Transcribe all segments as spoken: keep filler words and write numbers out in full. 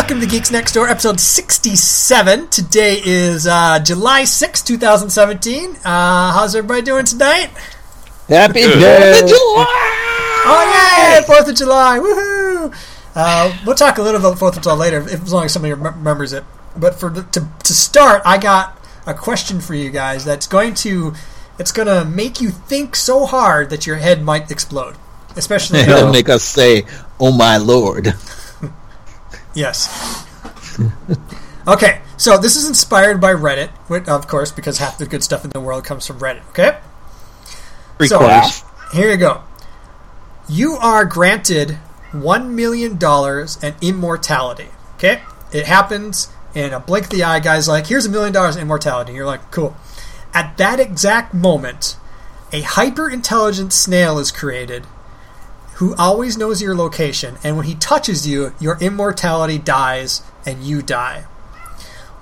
welcome to Geeks Next Door, episode sixty-seven. Today is uh, July sixth, twenty seventeen. Uh, how's everybody doing tonight? Happy Fourth of July! Oh, yay! Fourth of July, woohoo! Uh, we'll talk a little about Fourth of July later, if, as long as somebody remembers it. But for the, to to start, I got a question for you guys that's going to it's going to make you think so hard that your head might explode. Especially it'll though, make us say, "Oh my Lord." Yes. Okay, so this is inspired by Reddit, of course, because half the good stuff in the world comes from Reddit, okay? Three so, quarters. Here you go. You are granted one million dollars and immortality, okay? It happens, and a blink of the eye guy's like, here's a million dollars in immortality. You're like, cool. At that exact moment, a hyper-intelligent snail is created who always knows your location, and when he touches you, your immortality dies and you die.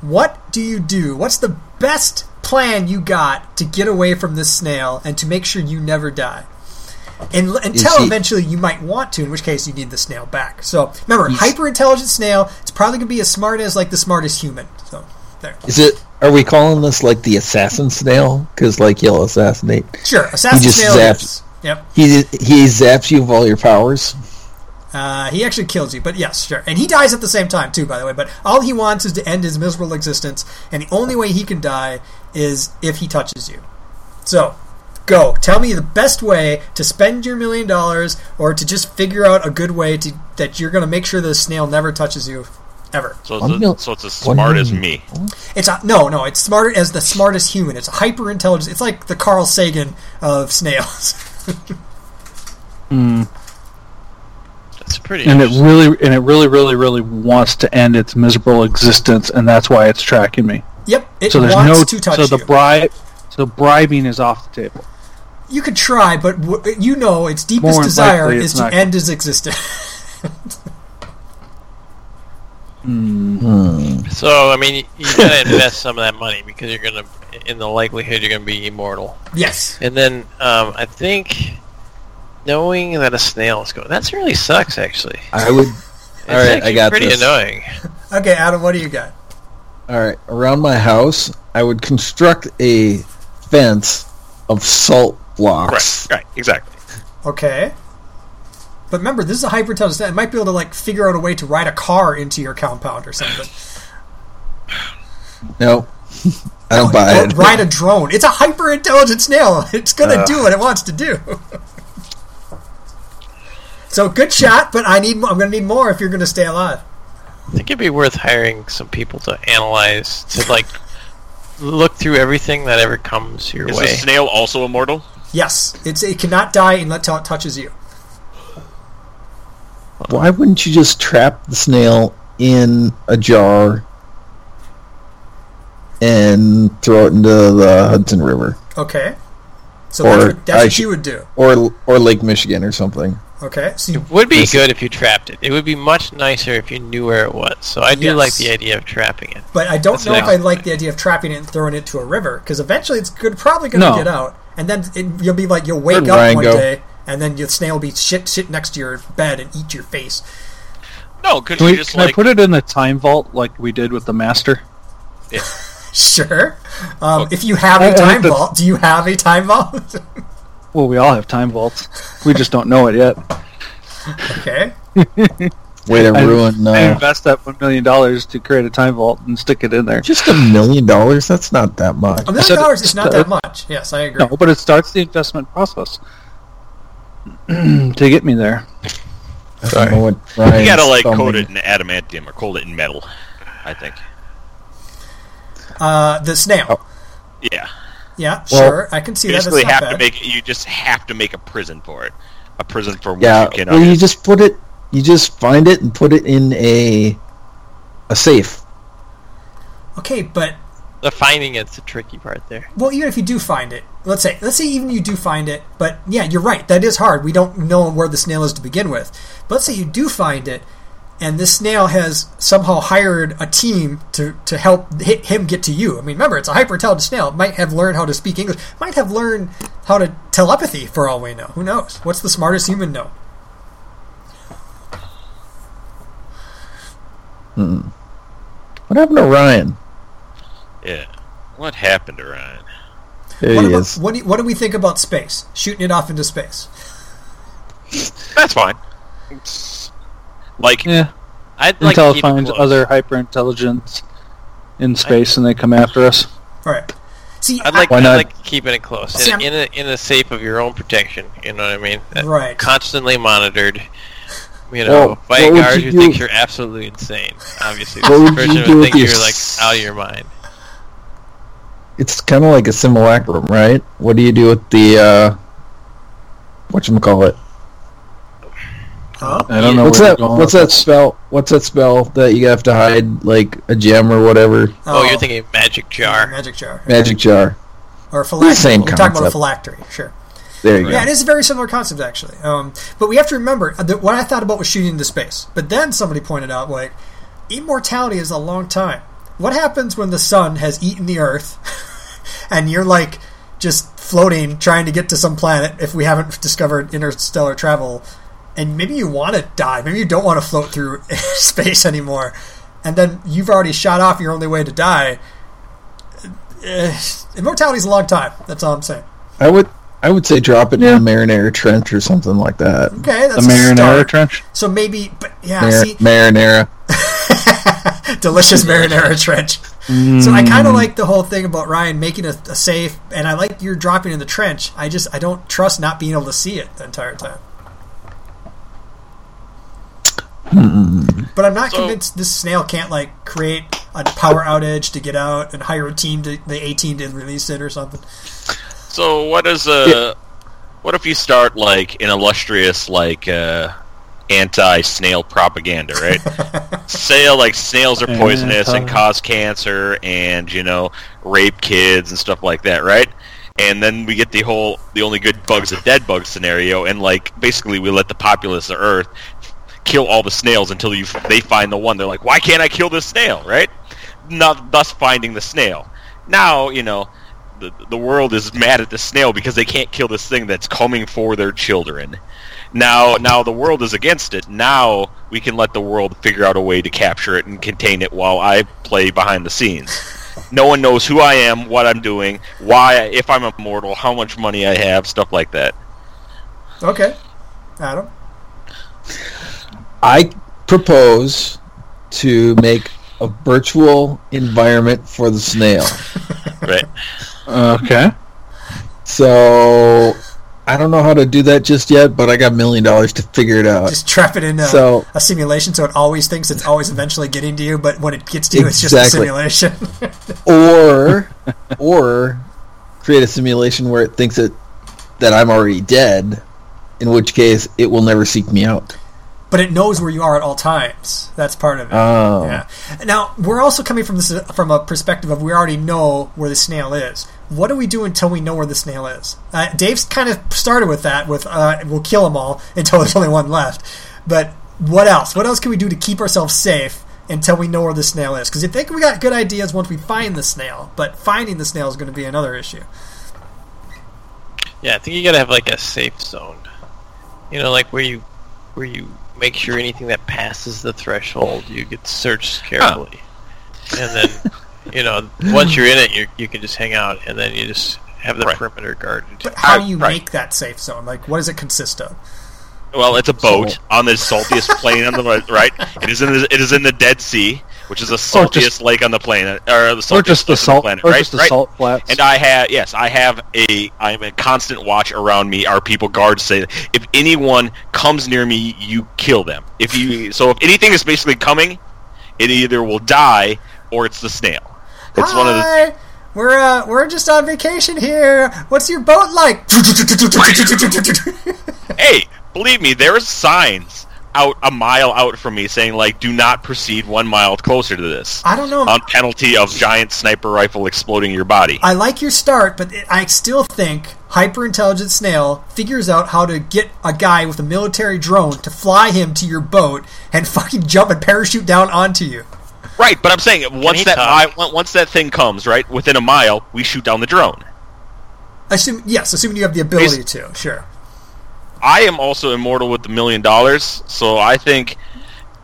What do you do? What's the best plan you got to get away from this snail and to make sure you never die? And, until he, eventually you might want to, in which case you need the snail back. So remember, hyper-intelligent snail, it's probably going to be as smart as like the smartest human. So there. Is it? Are we calling this like the assassin snail? Because like he'll assassinate. Sure, assassin he just snail zaps- is... Yep. He he zaps you of all your powers. Uh, he actually kills you, but yes, sure. And he dies at the same time, too, by the way. But all he wants is to end his miserable existence, and the only way he can die is if he touches you. So, go. Tell me the best way to spend your million dollars or to just figure out a good way to that you're going to make sure the snail never touches you, ever. So it's, a, so it's as smart as me. It's a, No, no, it's smarter as the smartest human. It's hyper-intelligent. It's like the Carl Sagan of snails. mm. That's pretty. And it really, and it really, really, really wants to end its miserable existence, and that's why it's tracking me. Yep. It so there's wants no, to touch so you. So the bribe, so bribing is off the table. You could try, but w- you know, its deepest desire is to end its existence. mm. So I mean, you, you gotta invest some of that money because you're gonna. In the likelihood you're going to be immortal. Yes. And then um, I think knowing that a snail is going, that really sucks, actually. I would. It's all right, I got pretty this. Annoying. Okay, Adam, what do you got? All right, around my house, I would construct a fence of salt blocks. Right, right, exactly. Okay. But remember, this is a hyper-intelligent snail. It might be able to, like, figure out a way to ride a car into your compound or something. No. I don't buy it. Ride a drone. It's a hyper-intelligent snail. It's going to uh, do what it wants to do. So good shot, but I need. I'm going to need more if you're going to stay alive. I think it'd be worth hiring some people to analyze, to like look through everything that ever comes your Is way. Is the snail also immortal? Yes. It's it cannot die until it touches you. Why wouldn't you just trap the snail in a jar and throw it into the Hudson River? Okay. So or that's what, that's what sh- you would do. Or or Lake Michigan or something. Okay. So it would be good if you trapped it. It would be much nicer if you knew where it was. So I do yes. like the idea of trapping it. But I don't that's know if I like the idea of trapping it and throwing it to a river, because eventually it's good, probably going to no. get out. And then it, you'll be like, you'll wake Where'd up Ryan one go? day, and then your snail will be shit, shit next to your bed and eat your face. No, could you just Can like... I put it in the time vault like we did with the master? Yeah. Sure. Um, okay. If you have a time vault, do you have a time vault? Well, we all have time vaults. We just don't know it yet. Okay. Way to ruin... Uh, I invest that one million dollars to create a time vault and stick it in there. Just a million dollars? That's not that much. A million dollars is not that much. Yes, I agree. No, but it starts the investment process to get me there. I don't know what Brian's you gotta, like, coat it in adamantium or coat it in metal, I think. Uh, the snail. Oh. Yeah. Yeah, well, sure. I can see that. Basically, have bad. to make you just have to make a prison for it. A prison for yeah. Which you well, you just put it. You just find it and put it in a a safe. Okay, but the finding it's the tricky part there. Well, even if you do find it, let's say, let's say even you do find it, but yeah, you're right. That is hard. We don't know where the snail is to begin with. But let's say you do find it. And this snail has somehow hired a team to, to help hit him get to you. I mean, remember, it's a hyper-intelligent snail. It might have learned how to speak English. It might have learned how to telepathy, for all we know. Who knows? What's the smartest human know? Mm-mm. What happened to Ryan? Yeah. What happened to Ryan? There what he about, is. What do, you, what do we think about space? Shooting it off into space. That's fine. Like, yeah. I'd like Intel to finds other hyperintelligence in space, I, and they come after us. All right. See, I'd like, I, I'd like keeping it close, see, in, in, a, in the safe of your own protection. You know what I mean? Right. Constantly monitored. You know, well, by a guard who do? thinks you're absolutely insane. Obviously, this person would think you're like out of your mind. It's kind of like a simulacrum, right? What do you do with the uh, whatchamacallit? Huh? I don't know. What's that? What's that spell? What's that spell that you have to hide, like a gem or whatever? Oh, oh you're thinking magic jar. Magic jar. Magic jar. Or phylactery. Same concept. We're talking about a phylactery, sure. There you yeah, go. Yeah, it is a very similar concept actually. Um, but we have to remember that what I thought about was shooting into space. But then somebody pointed out, like, immortality is a long time. What happens when the sun has eaten the Earth, and you're like just floating, trying to get to some planet? If we haven't discovered interstellar travel, and maybe you want to die, maybe you don't want to float through space anymore, and then you've already shot off your only way to die. Uh, immortality is a long time. That's all I'm saying. I would. I would say drop it yeah. in the Marinara Trench or something like that. Okay, that's the Marinara Trench. So maybe, but yeah, Mar- see, Marinara, delicious Marinara Trench. Mm. So I kind of like the whole thing about Ryan making a, a safe, and I like you're dropping in the trench. I just I don't trust not being able to see it the entire time. Hmm. But I'm not so, convinced this snail can't like create a power outage to get out and hire a team to the A team to release it or something. So what is a, yeah. what if you start like an illustrious like uh, anti-snail propaganda, right? Say like snails are poisonous Anti- and cause cancer and, you know, rape kids and stuff like that, right? And then we get the whole the only good bug's a dead bug scenario, and like basically we let the populace of Earth kill all the snails until you they find the one. They're like, why can't I kill this snail, right? Not thus finding the snail. Now, you know. The, the world is mad at the snail because they can't kill this thing that's coming for their children. Now now the world is against it. Now we can let the world figure out a way to capture it and contain it while I play behind the scenes. No one knows who I am, what I'm doing, why, if I'm immortal, how much money I have, stuff like that. Okay. Adam? I propose to make a virtual environment for the snail. Right. Okay. So, I don't know how to do that just yet, but I got a million dollars to figure it out. Just trap it in a, so, a simulation so it always thinks it's always eventually getting to you, but when it gets to you, exactly. It's just a simulation. or or create a simulation where it thinks it, that I'm already dead, in which case it will never seek me out. But it knows where you are at all times. That's part of it. Oh. Yeah. Now, we're also coming from this from a perspective of we already know where the snail is. What do we do until we know where the snail is? Uh, Dave's kind of started with that, with uh, we'll kill them all until there's only one left. But what else? What else can we do to keep ourselves safe until we know where the snail is? Because I think we got good ideas once we find the snail, but finding the snail is going to be another issue. Yeah, I think you got to have like a safe zone. You know, like where you where you... make sure anything that passes the threshold you get searched carefully, huh. And then you know once you're in it you you can just hang out, and then you just have the right. perimeter guarded. But how do you right. make that safe zone? Like, what does it consist of? Well, it's a boat so. on the saltiest plain on the right. It is in the, it is in the Dead Sea, which is the saltiest just, lake on the planet, or the saltiest or just the salt, on the planet, or right? Just the right. salt flats. And I have yes, I have a I am a constant watch around me. Our people guards say, if anyone comes near me, you kill them. If you so if anything is basically coming, it either will die or it's the snail. It's Hi. one of the. We're uh, we're just on vacation here. What's your boat like? Hey, believe me, there are signs out a mile out from me saying, like, do not proceed one mile closer to this. I don't know. On penalty of giant sniper rifle exploding your body. I like your start, but I still think hyper-intelligent snail figures out how to get a guy with a military drone to fly him to your boat and fucking jump and parachute down onto you. Right, but I'm saying once that I, once that thing comes, right, within a mile, we shoot down the drone. Assume, yes, assuming you have the ability Is, to, sure. I am also immortal with the million dollars, so I think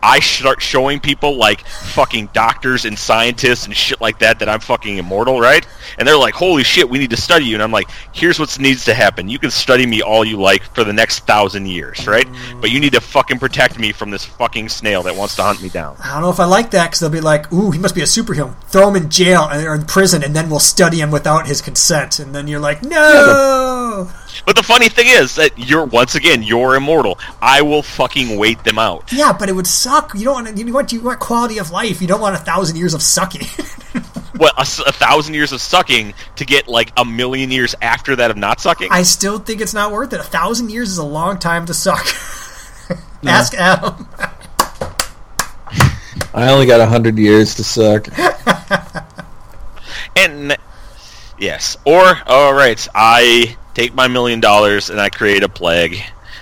I start showing people, like, fucking doctors and scientists and shit like that, that I'm fucking immortal, right? And they're like, holy shit, we need to study you. And I'm like, here's what needs to happen. You can study me all you like for the next thousand years, right? But you need to fucking protect me from this fucking snail that wants to hunt me down. I don't know if I like that, because they'll be like, ooh, he must be a superhero. Throw him in jail or in prison, and then we'll study him without his consent. And then you're like, no! Yeah, but, but the funny thing is that you're, once again, you're immortal. I will fucking wait them out. Yeah, but it would suck. You don't want you want you want quality of life. You don't want a thousand years of sucking. Well, a, a thousand years of sucking to get like a million years after that of not sucking. I still think it's not worth it. A thousand years is a long time to suck. No. Ask Adam. I only got a hundred years to suck. And yes, or all right, I take my million dollars and I create a plague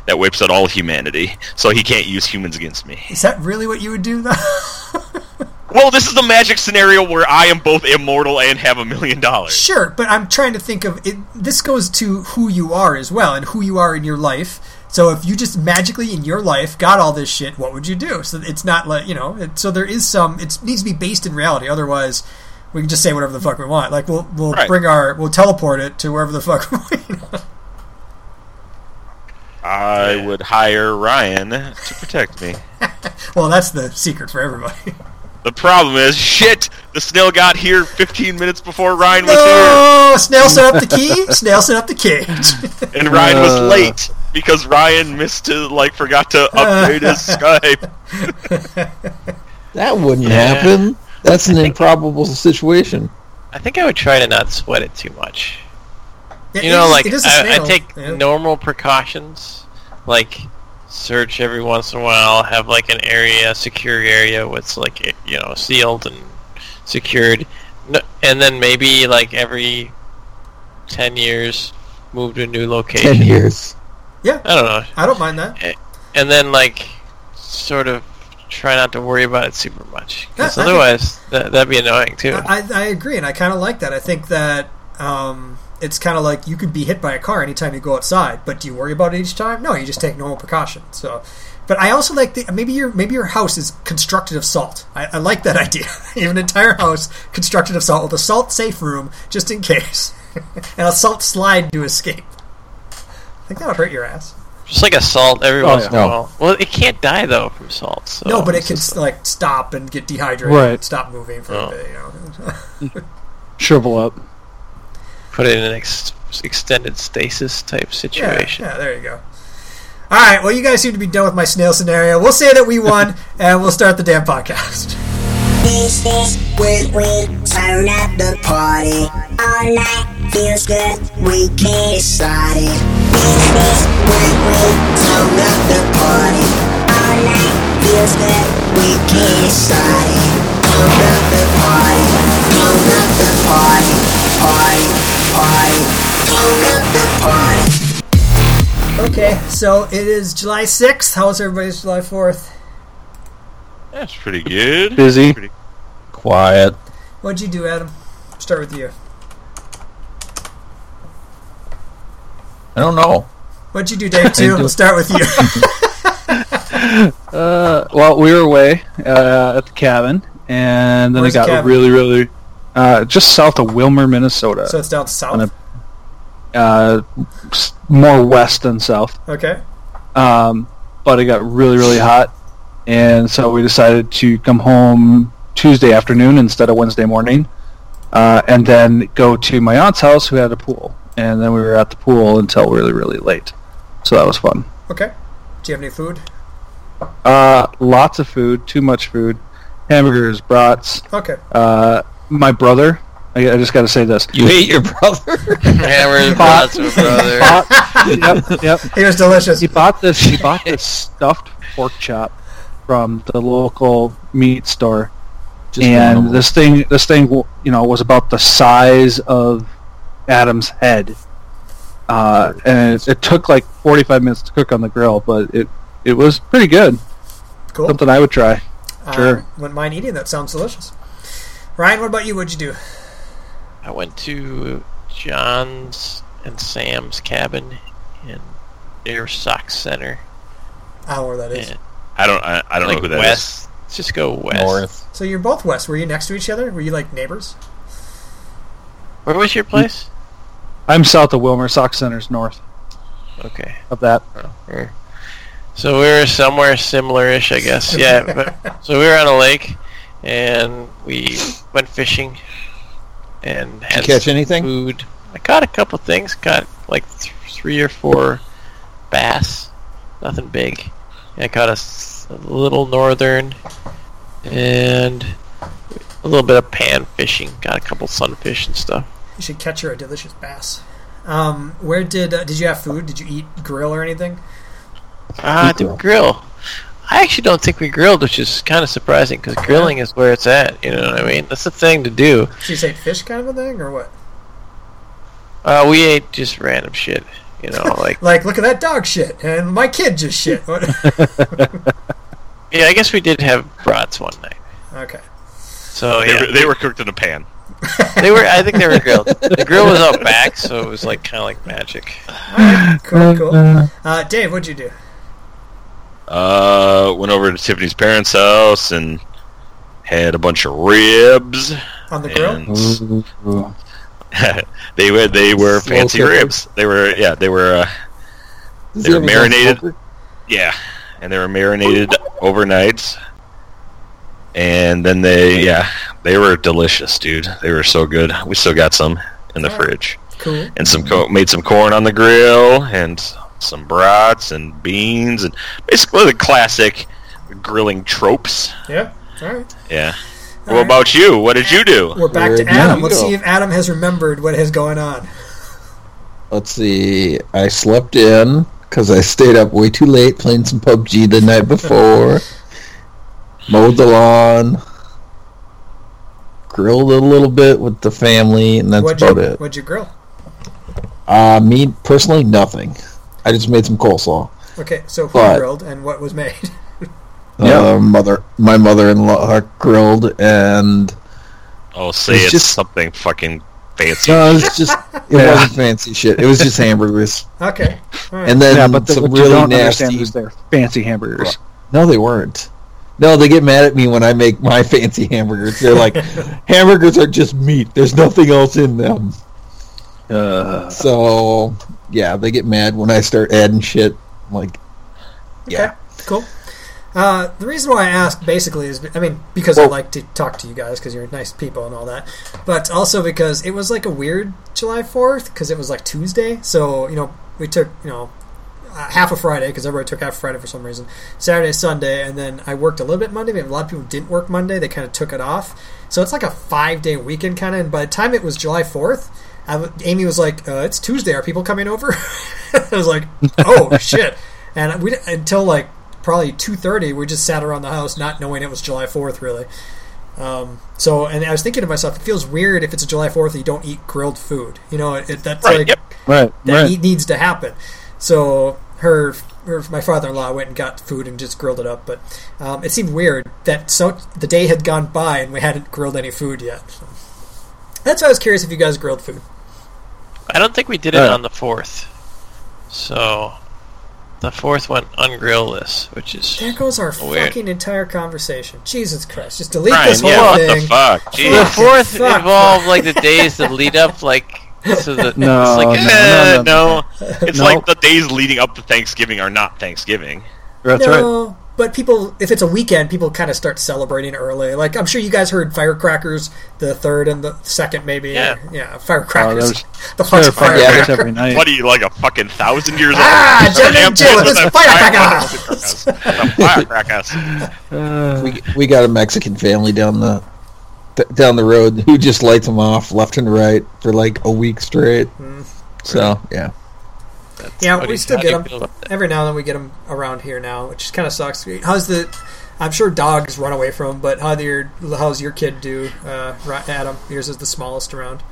that wipes out all humanity, so he can't use humans against me. Is that really what you would do, though? Well, this is the magic scenario where I am both immortal and have a million dollars. Sure, but I'm trying to think of... it. This goes to who you are as well, and who you are in your life. So if you just magically in your life got all this shit, what would you do? So it's not like, you know... It, so there is some... It needs to be based in reality, otherwise... We can just say whatever the fuck we want. Like, we'll, we'll right. bring our... We'll teleport it to wherever the fuck we want. I would hire Ryan to protect me. Well, that's the secret for everybody. The problem is, shit, the snail got here fifteen minutes before Ryan no! was here. No, snail set up the key, snail set up the cage. And Ryan was late because Ryan missed to, like, forgot to upgrade his Skype. That wouldn't happen. That's an improbable situation. I think I would try to not sweat it too much. You it know, is, like, I, I take yeah. normal precautions, like, search every once in a while, have, like, an area, secure area, what's, like, you know, sealed and secured, and then maybe, like, every ten years, move to a new location. Ten years. Yeah. I don't know. I don't mind that. And then, like, sort of try not to worry about it super much, because yeah, otherwise, I, that, that'd be annoying, too. I, I agree, and I kind of like that. I think that, um... it's kind of like you could be hit by a car anytime you go outside, but do you worry about it each time? No, you just take normal precautions. So, but I also like the maybe your maybe your house is constructed of salt. I, I like that idea. You have an entire house constructed of salt with a salt safe room just in case, and a salt slide to escape. I think that would hurt your ass. Just like a salt every once in a while. Well, it can't die though from salt. So no, but it can like stop and get dehydrated, right. and stop moving for oh. a bit, you know. Shrivel up. Put it in an ex- extended stasis type situation. Yeah, yeah, there you go. All right, well, you guys seem to be done with my snail scenario. We'll say that we won, and we'll start the damn podcast. This is when we turn up the party. All night feels good. We can't get started. This is when we turn up the party. All night feels good. We can't get started. Turn up the party. Turn up the party. Party. Okay, so it is July sixth. How was everybody's July fourth? That's pretty good. Busy. Pretty quiet. What'd you do, Adam? Start with you. I don't know. What'd you do, Dave, too? We'll start with you. uh, well, we were away uh, at the cabin, and then Where's it got really, really... Uh, just south of Wilmer, Minnesota. So it's down south? A, uh, more west than south. Okay. Um, but it got really, really hot, and so we decided to come home Tuesday afternoon instead of Wednesday morning, uh, and then go to my aunt's house who had a pool, and then we were at the pool until really, really late. So that was fun. Okay. Do you have any food? Uh, lots of food. Too much food. Hamburgers, brats. Okay. Uh... My brother, I, I just got to say this. You hate your brother? Hammer pots with brother. Bought, yep, yep. It was delicious. He bought this. He bought this stuffed pork chop from the local meat store, just and this thing, this thing, you know, was about the size of Adam's head, uh, and it, it took like forty-five minutes to cook on the grill, but it it was pretty good. Cool. Something I would try. Uh, sure. Wouldn't mind eating. That sounds delicious. Ryan, what about you? What'd you do? I went to John's and Sam's cabin in their sock center. I don't know where that is. And I don't. I, I don't like know who that west. is. Let's just go west. North. So you're both west. Were you next to each other? Were you like neighbors? Where was your place? I'm south of Wilmer. Sock Center's north. Okay. Of that. Oh. So we were somewhere similar-ish, I guess. Yeah. But, so we were on a lake, and we went fishing, and had Did you catch anything? Food. I caught a couple things. Caught like th- three or four bass. Nothing big. I caught a, a little northern and a little bit of pan fishing. Got a couple sunfish and stuff. You should catch her a delicious bass. Um, where did uh, did you have food? Did you eat grill or anything? Ah, uh, did we grill? I actually don't think we grilled, which is kind of surprising because grilling is where it's at. You know what I mean? That's the thing to do. Should you say fish kind of a thing or what? Uh, we ate just random shit. You know, like like look at that dog shit, and my kid just shit. Yeah, I guess we did have brats one night. Okay. So yeah, they were, they were cooked in a pan. They were. I think they were grilled. The grill was out back, so it was like kind of like magic. Right, cool, cool. Uh, Dave, what'd you do? Uh, went over to Tiffany's parents' house and had a bunch of ribs on the grill. And... they were they were Slow fancy cooker. ribs. They were yeah they were uh, they were marinated. Yeah, and they were marinated overnight. And then they yeah they were delicious, dude. They were so good. We still got some in the yeah. fridge. Cool. And some co- made some corn on the grill and some brats and beans and basically the classic grilling tropes. Yeah. All right. Yeah. All what right. about you? What did you do? We're back Where'd to Adam. Let's see if Adam has remembered what is going on. Let's see. I slept in because I stayed up way too late playing some P U B G the night before. Mowed the lawn. Grilled a little bit with the family, and that's what'd about you, it. What'd you grill? Uh, me, personally, nothing. I just made some coleslaw. Okay, so who but, grilled and what was made? Yeah, uh, mother, my mother-in-law grilled, and oh, say it's just, something fucking fancy. No, it was just it yeah. wasn't fancy shit. It was just hamburgers. Okay, right. And then yeah, but the, some really don't nasty, their fancy hamburgers. No, they weren't. No, they get mad at me when I make my fancy hamburgers. They're like, hamburgers are just meat. There's nothing else in them. Uh, so yeah, they get mad when I start adding shit. I'm like, okay, yeah, cool. Uh, the reason why I asked basically is, I mean, because Whoa. I like to talk to you guys because you're nice people and all that, but also because it was like a weird July fourth because it was like Tuesday, so, you know, we took, you know, uh, half a Friday because everybody took half a Friday for some reason, Saturday, Sunday, and then I worked a little bit Monday, but a lot of people didn't work Monday, they kind of took it off, so it's like a five-day weekend kind of, and by the time it was July fourth, I, Amy was like, uh, it's Tuesday, are people coming over? I was like, oh, shit, and we until like probably two thirty we just sat around the house not knowing it was July fourth really. Um, so and I was thinking to myself, it feels weird if it's a July fourth that you don't eat grilled food, you know, it, that's right, like yep. right, that right. needs to happen. So her, her my father-in-law went and got food and just grilled it up, but um, it seemed weird that so the day had gone by and we hadn't grilled any food yet, so. That's why I was curious if you guys grilled food. I don't think we did it right. on the fourth, so the fourth one, ungrill this, which is there goes our weird. fucking entire conversation. Jesus Christ, just delete Brian, this whole yeah, thing. What the fuck? Jeez. The fourth fuck involved like the days that lead up, like so the no, it's like no, eh, no, no, no. no. It's no. like the days leading up to Thanksgiving are not Thanksgiving. That's no, right. But people, if it's a weekend, people kind of start celebrating early. Like I'm sure you guys heard firecrackers, the third and the second, maybe. Yeah, yeah, firecrackers. Oh, the fucking firecrackers every night. What are you, like a fucking thousand years old? Ah, Jimmy Joe, this firecrackers. Firecrackers. Uh, we we got a Mexican family down the th- down the road who just lights them off left and right for like a week straight. Mm-hmm. So yeah. That's yeah, we still get them every now and then. We get them around here now, which kind of sucks. How's the? I'm sure dogs run away from them, but how do your how's your kid do? Uh, Adam, yours is the smallest around.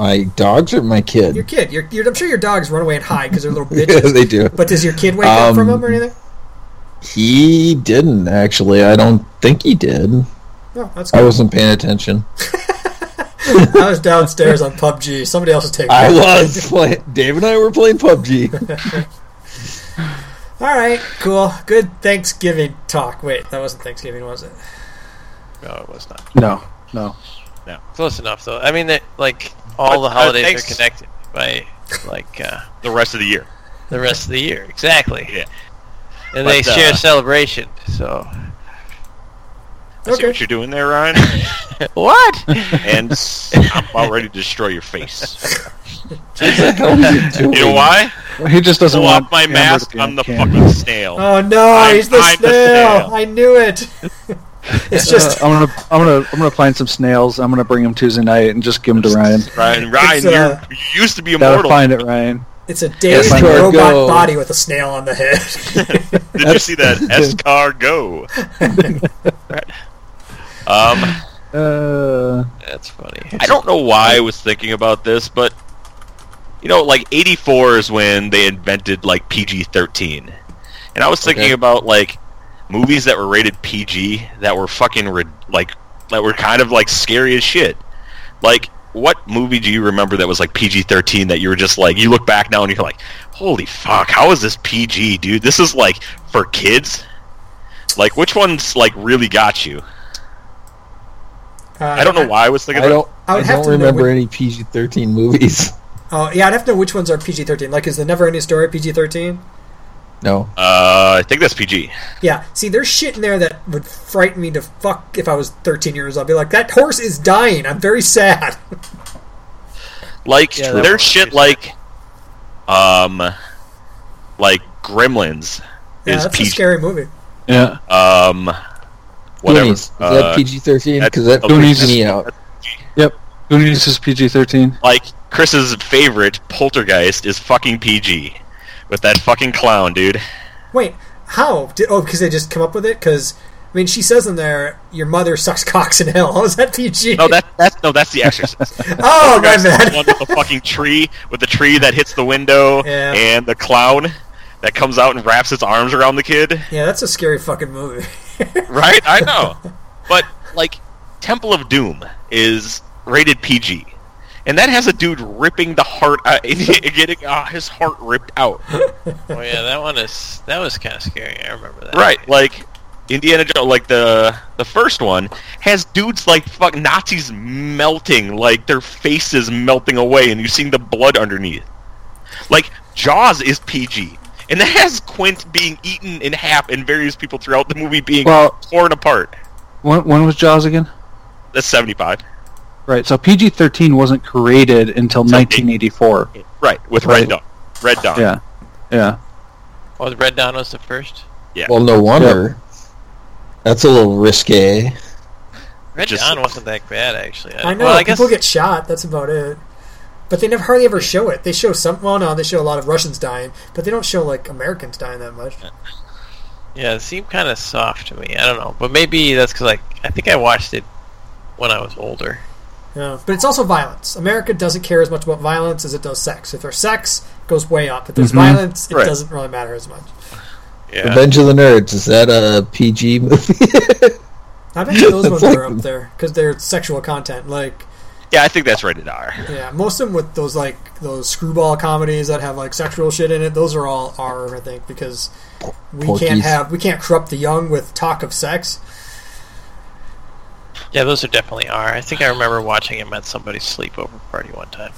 My dogs or my kid? Your kid. Your, your, I'm sure your dogs run away and hide because they're little bitches. Yeah, they do. But does your kid wake um, up from them or anything? He didn't actually. I don't think he did. No, that's good. I wasn't paying attention. I was downstairs on P U B G. Somebody else was taking. I was. Play- Dave and I were playing P U B G. All right, cool. Good Thanksgiving talk. Wait, that wasn't Thanksgiving, was it? No, it was not. No, no. No. Close enough, though. I mean, like, all but, the holidays uh, thanks... are connected by, like... Uh, the rest of the year. The rest of the year, exactly. Yeah. And but, they share uh, celebration, so... I okay. see what you're doing there, Ryan. What? And I'm about ready to destroy your face. You know why? He just doesn't Blow want my mask. I'm the camera. fucking snail. Oh no, I'm, he's the snail. the snail. I knew it. It's just uh, I'm gonna I'm gonna I'm gonna find some snails. I'm gonna bring them Tuesday night and just give them to Ryan. Ryan, Ryan, uh, you used to be immortal. Gotta find it, Ryan. It's a Dave robot go. body with a snail on the head. Did you see that escargot? Right. Um, uh, that's funny. I don't know why I was thinking about this, but you know, like eighty-four is when they invented like P G thirteen, and I was thinking okay. about like movies that were rated P G that were fucking re- like that were kind of like scary as shit. Like, what movie do you remember that was like P G thirteen that you were just like, you look back now and you're like, holy fuck, how is this P G, dude? This is like for kids. Like, which one's like really got you? Uh, I don't know why I was thinking. I don't. I, I don't remember which... any P G thirteen movies. Oh yeah, I'd have to know which ones are P G thirteen. Like, is the Never-Ending Story P G thirteen? No. Uh, I think that's P G. Yeah. See, there's shit in there that would frighten me to fuck if I was thirteen years old. I'd be like, that horse is dying. I'm very sad. Like, yeah, there's shit like, um, like Gremlins. Yeah, is that's P G. A scary movie. Yeah. Um. Whatever. Goonies. Is uh, that P G thirteen? Because that Goonies is out. Yep. Goonies is P G thirteen. Like, Chris's favorite, Poltergeist, is fucking P G. With that fucking clown, dude. Wait, how? Did, oh, because they just come up with it? Because, I mean, she says in there, your mother sucks cocks in hell. Oh, is that P G? No, that, that's no, that's The Exorcist. Oh, my bad. The one with the fucking tree, with the tree that hits the window, yeah. And the clown that comes out and wraps its arms around the kid. Yeah, that's a scary fucking movie. Right? I know. But, like, Temple of Doom is rated P G. And that has a dude ripping the heart out, getting uh, his heart ripped out. Oh, yeah, that one is, that was kind of scary. I remember that. Right, like, Indiana Jones, like, the the first one has dudes, like, fuck Nazis melting, like, their faces melting away, and you're seeing the blood underneath. Like, Jaws is P G. And that has Quint being eaten in half and various people throughout the movie being well, torn apart. When, when was Jaws again? That's seventy-five. Right, so P G thirteen wasn't created until nineteen eighty-four. Right, with Red Dawn. Red Dawn. Yeah, yeah. Oh, the Red Dawn was the first? Yeah. Well, no wonder. Yeah. That's a little risque. Red Just, Dawn wasn't that bad, actually. I, I know, well, I people guess... get shot, that's about it. But they never hardly ever show it. They show some. Well, no, they show a lot of Russians dying, but they don't show like Americans dying that much. Yeah, it seemed kind of soft to me. I don't know, but maybe that's because like I think I watched it when I was older. Yeah, but it's also violence. America doesn't care as much about violence as it does sex. If there's sex, it goes way up. If there's mm-hmm. violence, it right. doesn't really matter as much. Yeah. Revenge of the Nerds, is that a P G movie? I bet those ones like... are up there because they're sexual content, like. Yeah, I think that's rated R. Yeah, most of them with those like those screwball comedies that have like sexual shit in it, those are all R, I think, because we Porkies. can't have we can't corrupt the young with talk of sex. Yeah, those are definitely R. I think I remember watching him at somebody's sleepover party one time.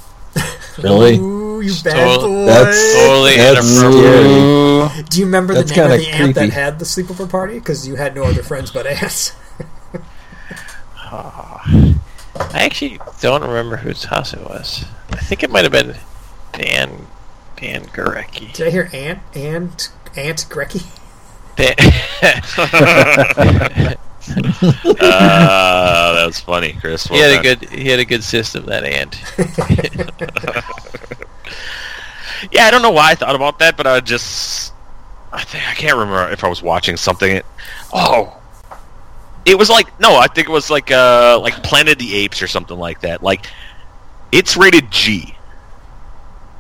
Really? Ooh, you bad boy. That's totally inappropriate. Do you remember that's the name of the creepy aunt that had the sleepover party? Because you had no other friends but aunts. Oh. I actually don't remember whose house it was. I think it might have been Dan Dan Gorecki. Did I hear Aunt Aunt Aunt Gorecki? Dan- uh, that was funny, Chris. Well, he had a good he had a good system, that aunt. Yeah, I don't know why I thought about that, but I just I think I can't remember if I was watching something. Oh. It was like no, I think it was like uh, like Planet of the Apes or something like that. Like, it's rated G,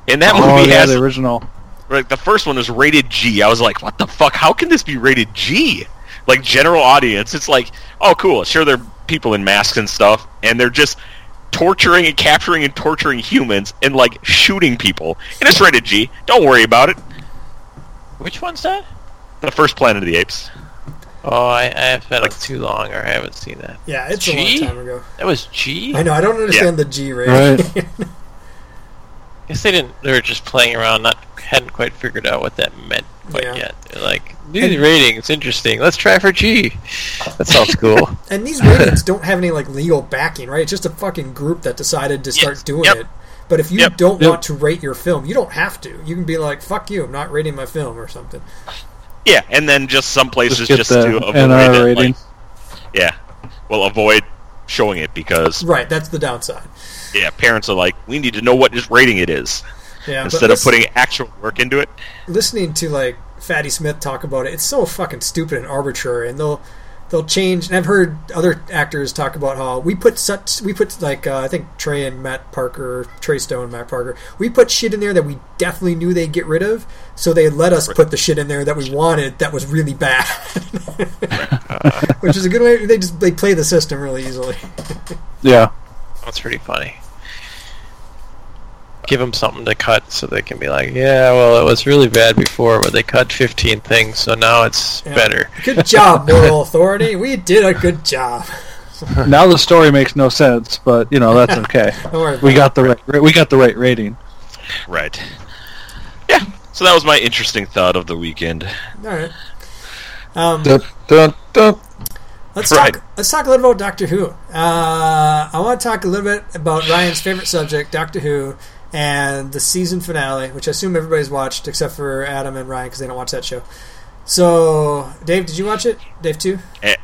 and that oh, movie yeah, has the original. Like the first one was rated G. I was like, what the fuck? How can this be rated G? Like general audience, it's like, oh cool, sure they're people in masks and stuff, and they're just torturing and capturing and torturing humans and like shooting people, and it's rated G. Don't worry about it. Which one's that? The first Planet of the Apes. Oh, I, I've been like, up too long, or I haven't seen that. Yeah, it's G? a long time ago. That was G? I know, I don't understand yeah. the G rating. Right. I guess they didn't, they were just playing around, not hadn't quite figured out what that meant quite yeah. yet. They're like, these and, ratings, interesting, let's try for G. That sounds cool. And these ratings don't have any, like, legal backing, right? It's just a fucking group that decided to start yes. doing yep. it. But if you yep. don't yep. want to rate your film, you don't have to. You can be like, fuck you, I'm not rating my film or something. Yeah, and then just some places just, just to avoid N R rating. It. Like, yeah, well, avoid showing it because... Right, that's the downside. Yeah, parents are like, we need to know what just rating it is. Yeah, instead listen, of putting actual work into it. Listening to, like, Fatty Smith talk about it, it's so fucking stupid and arbitrary, and they'll they'll change, and I've heard other actors talk about how we put such, we put, like, uh, I think Trey and Matt Parker, Trey Stone and Matt Parker, we put shit in there that we definitely knew they'd get rid of, so they let us put the shit in there that we wanted that was really bad. Which is a good way, they just, they play the system really easily. Yeah. That's pretty funny. Give them something to cut so they can be like, yeah, well, it was really bad before, but they cut fifteen things, so now it's yeah. better. Good job, moral authority. We did a good job. Now the story makes no sense, but, you know, that's okay. we got the right, we got the right rating. Right. Yeah, so that was my interesting thought of the weekend. All right. Um, dun, dun, dun. Let's right. talk. Let's talk a little about Doctor Who. Uh, I want to talk a little bit about Ryan's favorite subject, Doctor Who, and the season finale, which I assume everybody's watched except for Adam and Ryan because they don't watch that show. So, Dave, did you watch it? Dave two? Eh.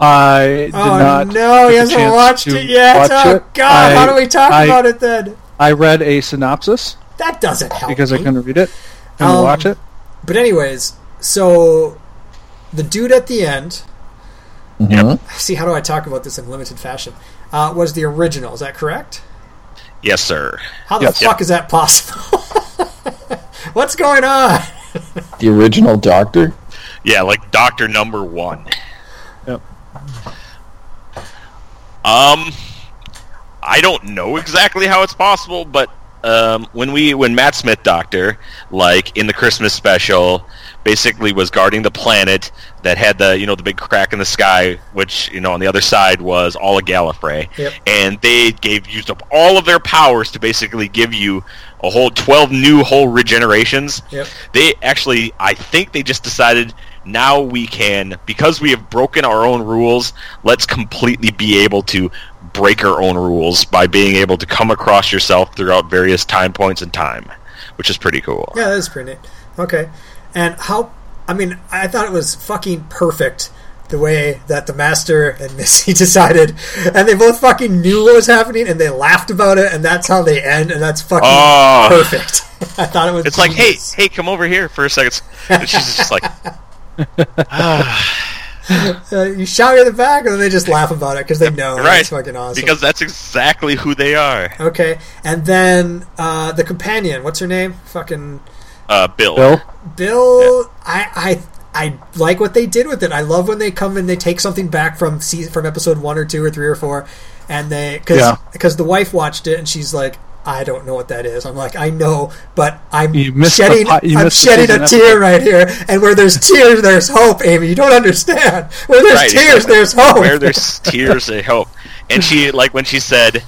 I did oh, not. Oh no, he hasn't watched it yet. Watch oh it. God, I, how do we talk I, about it then? I read a synopsis. That doesn't help because me. I couldn't read it and um, watch it. But anyways, so the dude at the end. Yep. See, how do I talk about this in limited fashion? Uh, was the original, is that correct? Yes, sir. How the yep. fuck yep. is that possible? What's going on? The original Doctor? Yeah, like Doctor number one. Yep. Um, I don't know exactly how it's possible, but um, when we when Matt Smith Doctor, like in the Christmas special, basically was guarding the planet that had the, you know, the big crack in the sky, which, you know, on the other side was all of Gallifrey. Yep. And they gave used up all of their powers to basically give you a whole twelve new whole regenerations. Yep. They actually, I think they just decided, now we can, because we have broken our own rules, let's completely be able to break our own rules by being able to come across yourself throughout various time points in time, which is pretty cool. Yeah, that is pretty neat. Okay. And how, I mean, I thought it was fucking perfect the way that the Master and Missy decided, and they both fucking knew what was happening, and they laughed about it, and that's how they end, and that's fucking oh. perfect. I thought it was It's genius. Like, hey, hey, come over here for a second. And she's just like, ah. Uh, you shout in the back, and then they just laugh about it, because they know right. That's fucking awesome. Because that's exactly who they are. Okay, and then uh, the companion, what's her name? Fucking... Uh, Bill. Bill. Bill. Yeah. I, I I like what they did with it. I love when they come and they take something back from season, from episode one or two or three or four, and they cause, yeah. because the wife watched it and she's like, I don't know what that is. I'm like, I know, but I'm shedding po- I'm shedding a tear episode. Right here. And where there's tears, there's hope. Amy, you don't understand. Where there's right, tears, exactly. there's hope. Where there's tears, there's hope. And she like when she said.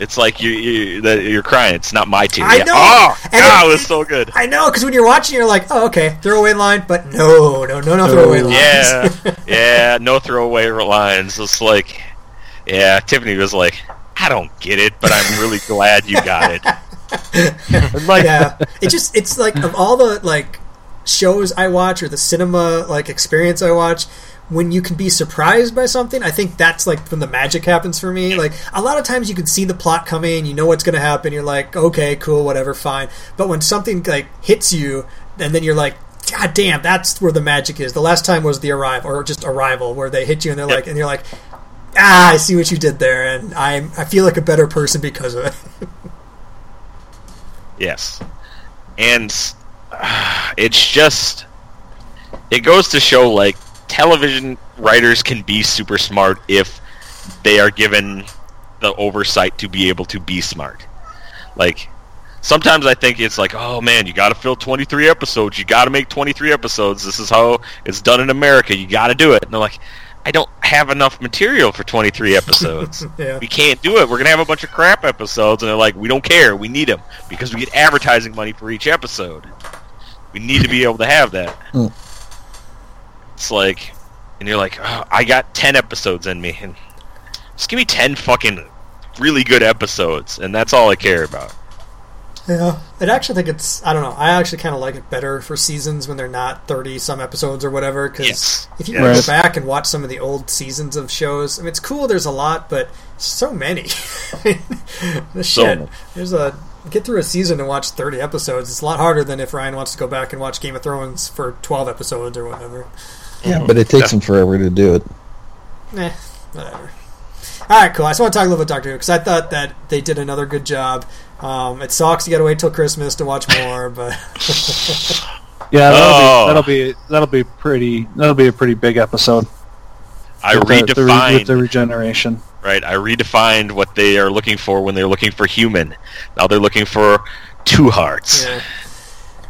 It's like you, you, the, you're crying. It's not my team. I know. Yeah. Oh, and God, it, it was so good. I know, because when you're watching, you're like, oh, okay, throwaway line, but no, no, no, no throwaway lines. Yeah, yeah, no throwaway lines. It's like, yeah, Tiffany was like, I don't get it, but I'm really glad you got it. Like, yeah, it just, it's like, of all the, like, shows I watch or the cinema, like, experience I watch, when you can be surprised by something, I think that's like when the magic happens for me. Like a lot of times you can see the plot coming, you know what's going to happen, you're like, okay, cool, whatever, fine. But when something like hits you and then you're like, god damn, that's where the magic is. The last time was the Arrival, or just Arrival, where they hit you and they're yep. like, and you're like, ah, I see what you did there, and I'm I feel like a better person because of it. Yes. And uh, it's just, it goes to show like television writers can be super smart if they are given the oversight to be able to be smart. Like, sometimes I think it's like, oh man, you got to fill twenty-three episodes. You got to make twenty-three episodes. This is how it's done in America. You got to do it. And they're like, I don't have enough material for twenty-three episodes. Yeah. We can't do it. We're going to have a bunch of crap episodes. And they're like, we don't care. We need them because we get advertising money for each episode. We need to be able to have that. Mm. It's like, and you're like, oh, I got ten episodes in me. And just give me ten fucking really good episodes. And that's all I care about. Yeah. I'd actually think it's, I don't know, I actually kind of like it better for seasons when they're not thirty-some episodes or whatever, because yes. if you yes. go back and watch some of the old seasons of shows, I mean, it's cool, there's a lot, but so many. I mean, the so shit. Much. There's a, get through a season and watch thirty episodes. It's a lot harder than if Ryan wants to go back and watch Game of Thrones for twelve episodes or whatever. Yeah, um, but it takes yeah. him forever to do it. Eh, whatever. Alright, cool. I just want to talk a little bit about Doctor Who, because I thought that they did another good job. Um, it sucks you gotta wait till Christmas to watch more, but yeah, that'll, oh. be, that'll be that'll be pretty that'll be a pretty big episode. I with redefined the, the re, with the regeneration. Right, I redefined what they are looking for when they're looking for human. Now they're looking for two hearts. Yeah.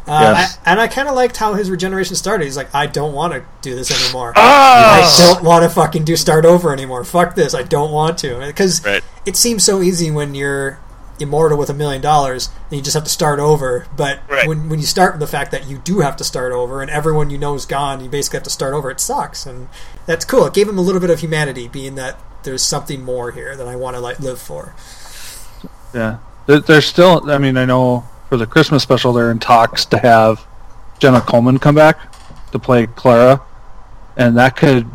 Uh, yes. I, and I kind of liked how his regeneration started. He's like, I don't want to do this anymore. Oh! I don't want to fucking do start over anymore. Fuck this. I don't want to. Because right. it seems so easy when you're immortal with a million dollars and you just have to start over. But right. when when you start with the fact that you do have to start over and everyone you know is gone, you basically have to start over. It sucks. And that's cool. It gave him a little bit of humanity, being that there's something more here that I want to like live for. Yeah. There, there's still, I mean, I know... for the Christmas special, they're in talks to have Jenna Coleman come back to play Clara, and that could,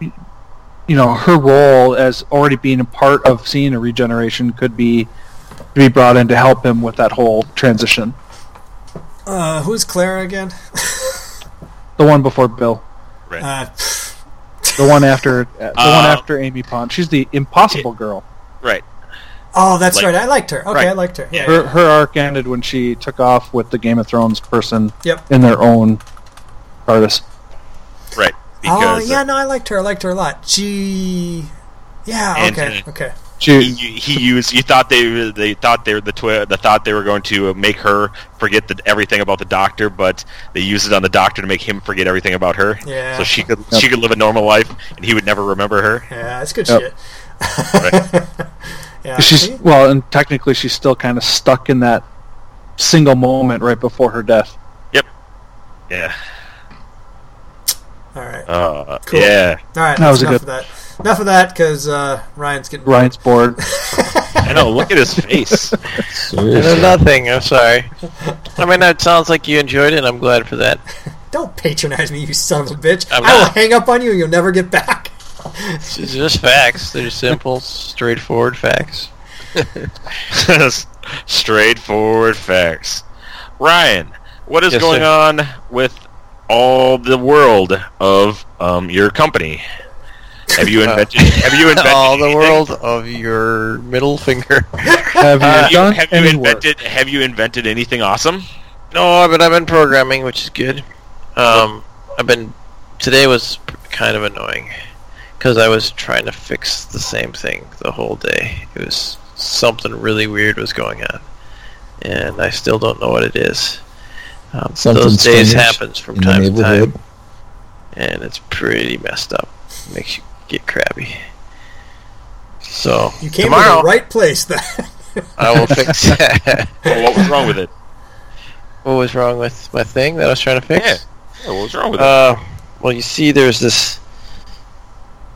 you know, her role as already being a part of seeing a regeneration could be be brought in to help him with that whole transition. Uh, who's Clara again? The one before Bill. Right. Uh, the one after. The uh, one after Amy Pond. She's the Impossible Girl. Right. Oh, that's like, right. I liked her. Okay, right. I liked her. Yeah, her, yeah. her arc ended when she took off with the Game of Thrones person yep. in their own artist. Right. Oh, yeah, no, I liked her. I liked her a lot. She... Yeah, okay, and, uh, okay. She, he, he used... You thought they they thought they were the twi- the thought they were going to make her forget the, everything about the Doctor, but they used it on the Doctor to make him forget everything about her. Yeah. So she could yep. she could live a normal life, and he would never remember her. Yeah, that's good yep. shit. Right. Yeah, she's well, and technically she's still kind of stuck in that single moment right before her death. Yep. Yeah. All right. Uh, cool. Yeah. All right. That was enough good... of that. Enough of that, because uh, Ryan's getting Ryan's bored. I know. Look at his face. There's nothing. I'm sorry. I mean, that sounds like you enjoyed it. And I'm glad for that. Don't patronize me, you son of a bitch! I will hang up on you, and you'll never get back. It's just facts. They're simple, straightforward facts. Straightforward facts. Ryan, what is yes, going sir. on with all the world of um, your company? Have you invented? Have you invented all the world of your middle finger? Have you, uh, done have you invented? Work? Have you invented anything awesome? No, but I've been programming, which is good. Um, I've been. Today was kind of annoying. Because I was trying to fix the same thing the whole day. It was something really weird was going on, and I still don't know what it is. Um, those days happens from time to time, and it's pretty messed up. It makes you get crabby. So you came to the right place then. I will fix that. Well, what was wrong with it? What was wrong with my thing that I was trying to fix? Yeah. Yeah, what was wrong with uh, it? Well, you see, there's this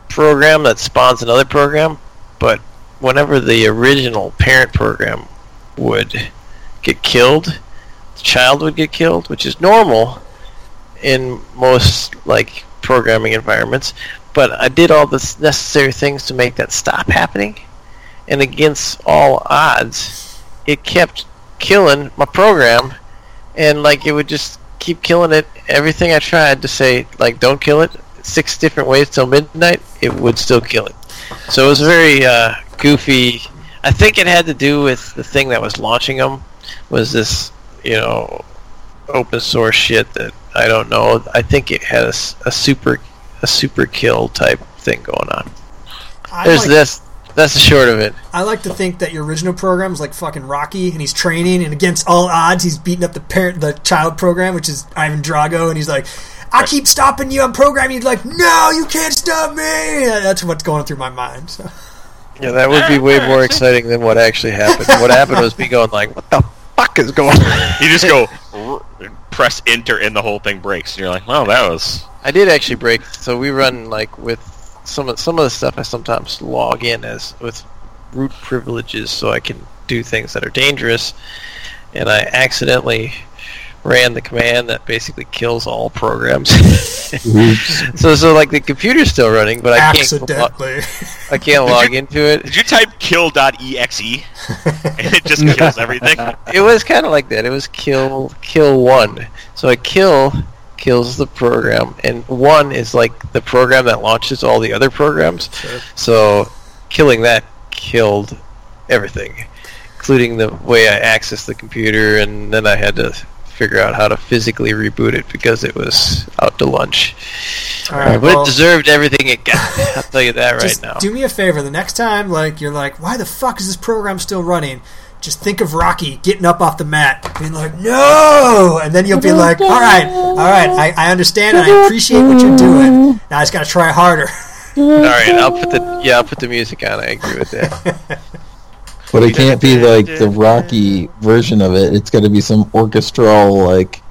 program that spawns another program, but whenever the original parent program would get killed, the child would get killed, which is normal in most like programming environments. But I did all the necessary things to make that stop happening, and against all odds, it kept killing my program, and like it would just keep killing it. Everything I tried to say, like, don't kill it, six different ways till midnight, it would still kill it. So it was very uh, goofy. I think it had to do with the thing that was launching them, was this, you know, open source shit that I don't know. I think it had a, a super a super kill type thing going on. I There's like, this. That's the short of it. I like to think that your original program was like fucking Rocky, and he's training, and against all odds, he's beating up the parent, the child program, which is Ivan Drago, and he's like, I keep stopping you, I'm programming you. He's like, no, you can't stop me. That's what's going through my mind. So. Yeah, that would be way more exciting than what actually happened. What happened was me going like, what the fuck is going on? You just go, press enter, and the whole thing breaks, and you're like, wow, that was... I did actually break, so we run like with... Some of some of the stuff I sometimes log in as with root privileges, so I can do things that are dangerous. And I accidentally ran the command that basically kills all programs. so so like the computer's still running, but I can't lo- I can't log you, into it. Did you type kill dot E X E and it just kills everything? It was kind of like that. It was kill kill one. So I kill. kills the program, and one is like the program that launches all the other programs. Sure. So killing that killed everything, including the way I accessed the computer, and then I had to figure out how to physically reboot it because it was out to lunch. All right, uh, but well, it deserved everything it got. I'll tell you that right now. Do me a favor. The next time like you're like, why the fuck is this program still running? Just think of Rocky getting up off the mat, being like, no! And then you'll be like, all right, all right, I, I understand and I appreciate what you're doing. Now I just got to try harder. All right, I'll put the yeah, I'll put the music on. I agree with that. But it can't be like the Rocky version of it. It's got to be some orchestral, like...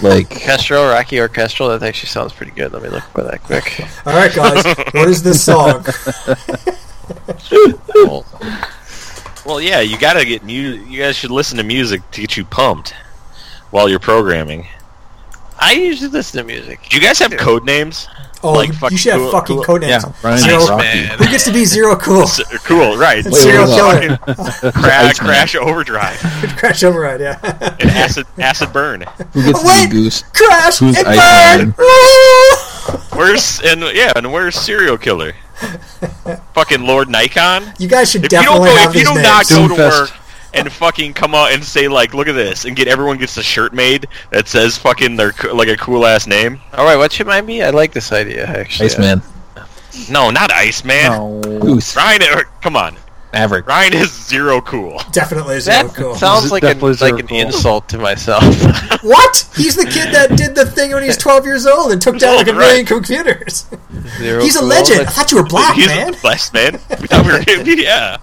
like orchestral, Rocky orchestral. That actually sounds pretty good. Let me look for that quick. All right, guys, what is this song? Well, yeah, you gotta get mu- you guys should listen to music to get you pumped while you're programming. I usually listen to music. Do you guys have code names? Oh, like you, fuck- you should have cool, fucking cool. code names. Yeah, Zero, Rocky. Who gets to be Zero Cool? Cool, right. Wait, Zero Killer. Crash, Crash Overdrive. Crash Override, yeah. And Acid acid Burn. Who gets oh, wait, to be Goose? Crash Who's and Iceman? Burn! Where's, and, yeah, and where's Serial Killer? Fucking Lord Nikon. You guys should if definitely you don't go, have if you do not go to work and fucking come out and say like, look at this, and get everyone gets a shirt made that says fucking their like a cool ass name. All right, what should mine be? I like this idea actually. Iceman. No, not Iceman. No. Goose. Ryan, or, come on. Maverick. Ryan is Zero Cool. Definitely Zero that Cool. Sounds like, a, like an cool. insult to myself. What? He's the kid that did the thing when he was twelve years old and took down like a right. million computers. Zero He's cool. a legend. I thought you were black, He's man. He's a blessed man. We thought we were going to be, yeah.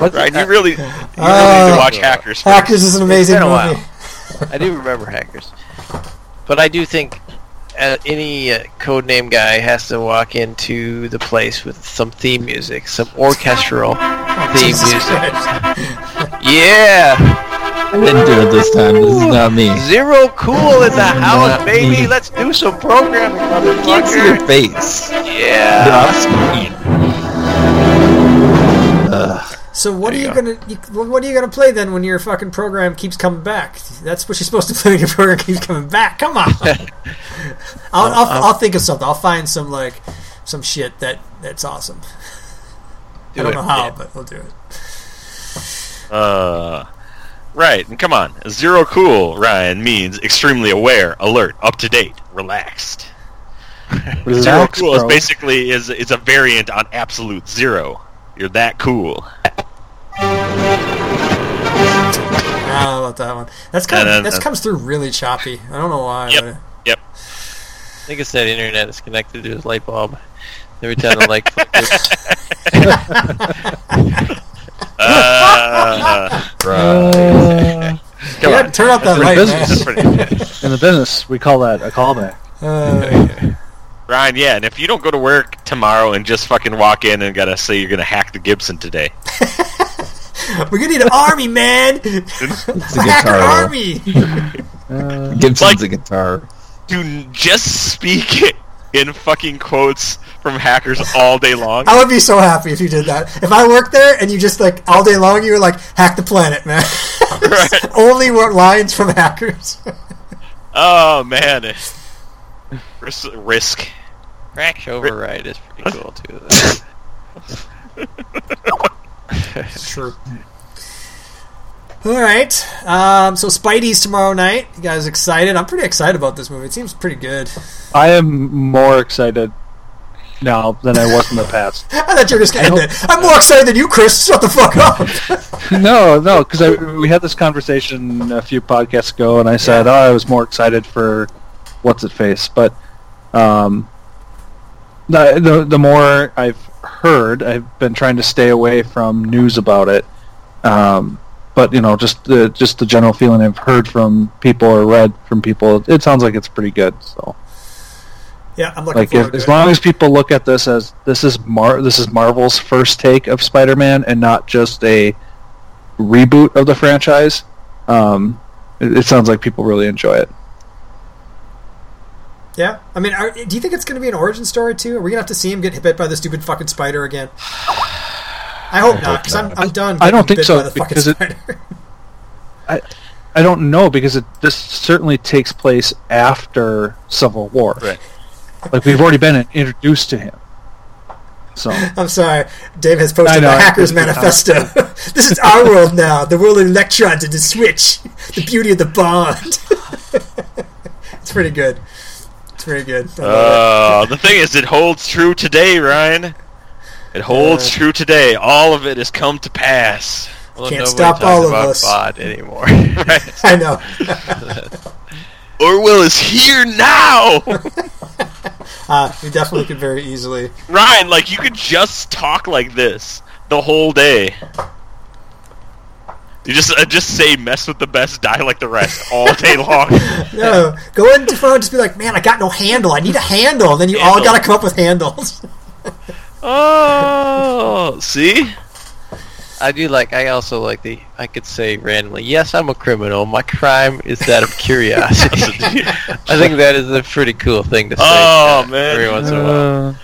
Ryan, you really, you really uh, need to watch Hackers. First. Hackers is an amazing movie. I do remember Hackers. But I do think Uh, any uh, codename guy has to walk into the place with some theme music, some orchestral theme music. Yeah! I didn't do it this time. This is not me. Zero Cool in the house, baby! Me. Let's do some programming, motherfucker! Can't see your face. Yeah! yeah. Uh, so what are you, you go. gonna? You, what are you gonna play then when your fucking program keeps coming back? That's what you're supposed to play when your program keeps coming back. Come on. I'll, I'll, I'll I'll think of something. I'll find some like some shit that, that's awesome. Do I don't it. know how, yeah. but we'll do it. Uh, right. And come on, Zero Cool Ryan means extremely aware, alert, up to date, relaxed. Relax, Zero Cool bro. is basically is is a variant on absolute zero. You're that cool. I don't know about that one. That's kind of, that comes through really choppy. I don't know why. Yep. But... yep. I think it's that internet is connected to his light bulb. Every time the light flickers. uh, right. Come yeah, on. Turn off that light, man. In the business, we call that a callback. Uh, Ryan, yeah, and if you don't go to work tomorrow and just fucking walk in and gotta say you're gonna hack the Gibson today. We're gonna need an army, man! It's a hacker army! Uh, Gibson's like, a guitar. Dude, just speak it in fucking quotes from hackers all day long. I would be so happy if you did that. If I worked there and you just, like, all day long, you were like, hack the planet, man. Right. Only lines from hackers. Oh, man. Risk. risk. Crash Override risk. is pretty cool, too. It's true. Alright. Um, so Spidey's tomorrow night. You guys excited? I'm pretty excited about this movie. It seems pretty good. I am more excited now than I was in the past. I thought you were just getting it. I'm more excited than you, Chris. Shut the fuck up. no, no, because we had this conversation a few podcasts ago, and I said, yeah. oh, I was more excited for What's-It-Face. But um, the, the, the more I've heard, I've been trying to stay away from news about it. Um, but, you know, just the, just the general feeling I've heard from people or read from people, it sounds like it's pretty good, so... Yeah, I'm looking like forward if, to as it. long as people look at this as this is Mar- this is Marvel's first take of Spider-Man and not just a reboot of the franchise, um, it, it sounds like people really enjoy it. Yeah, I mean, are, do you think it's going to be an origin story too? Are we going to have to see him get bit by the stupid fucking spider again? I hope I not, because I'm I'm done. I don't think so. By the because it, I I don't know because it this certainly takes place after Civil War. Right. Like, we've already been introduced to him. So I'm sorry. Dave has posted know, the Hackers Manifesto. This is our world now. The world of electrons and the switch. The beauty of the bond. It's pretty good. It's pretty good. Uh, the thing is, it holds true today, Ryan. It holds uh, true today. All of it has come to pass. Well, can't stop all of us. B O D anymore. Right? I know. Orwell is here now! Uh, you definitely could very easily. Ryan, like, you could just talk like this the whole day. You just uh, just say, mess with the best, die like the rest, all day long. No, go into the phone and just be like, man, I got no handle, I need a handle. And then you handle. all gotta come up with handles. Oh, see? I do like, I also like the, I could say randomly, yes, I'm a criminal. My crime is that of curiosity. I think that is a pretty cool thing to say. Oh, uh, man. Every once in a while.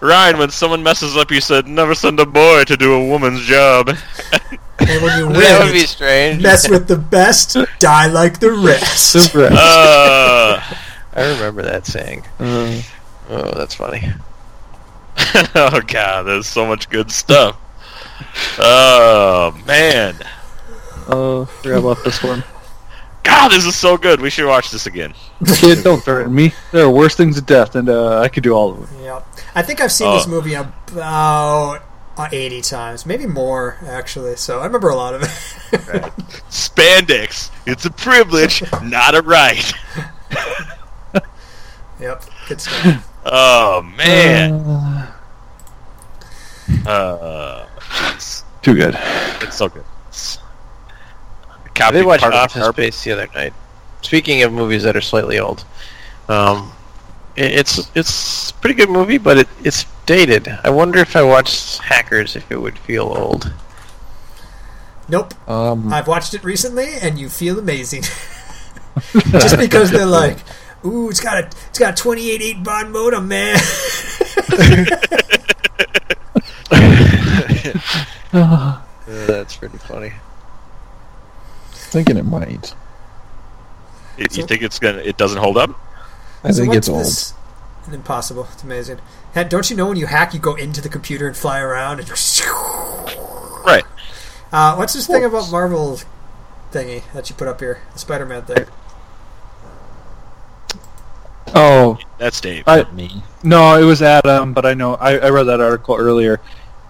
Ryan, when someone messes up, you said, never send a boy to do a woman's job. And when you win, that would be strange. Mess with the best, die like the rest. uh, I remember that saying. Mm-hmm. Oh, that's funny. Oh, God, there's so much good stuff. Oh, man. Oh, I forgot about this one. God, this is so good. We should watch this again. Kid, don't threaten me. There are worse things to death, and uh, I could do all of them. Yeah. I think I've seen oh. this movie about eighty times. Maybe more, actually. So I remember a lot of it. Right. Spandex. It's a privilege, not a right. Yep. Good stuff. Oh, man. Uh... Uh, it's too good. It's so good. I did watch Office Space the other night. Speaking of movies that are slightly old, um, it, it's it's a pretty good movie, but it, it's dated. I wonder if I watched Hackers if it would feel old. Nope. Um, I've watched it recently, and you feel amazing. Just because they're like, ooh, it's got a it's got a twenty-eight eight baud modem, man. uh, that's pretty funny. Thinking it might. It, you so, think it's gonna? It doesn't hold up. I so think it's old. Impossible. It's amazing. Heck, don't you know when you hack, you go into the computer and fly around and just right. Uh, what's this thing about Marvel thingy that you put up here? The Spider-Man thing. Oh, that's Dave. I, not me. No, it was Adam. But I know I, I read that article earlier.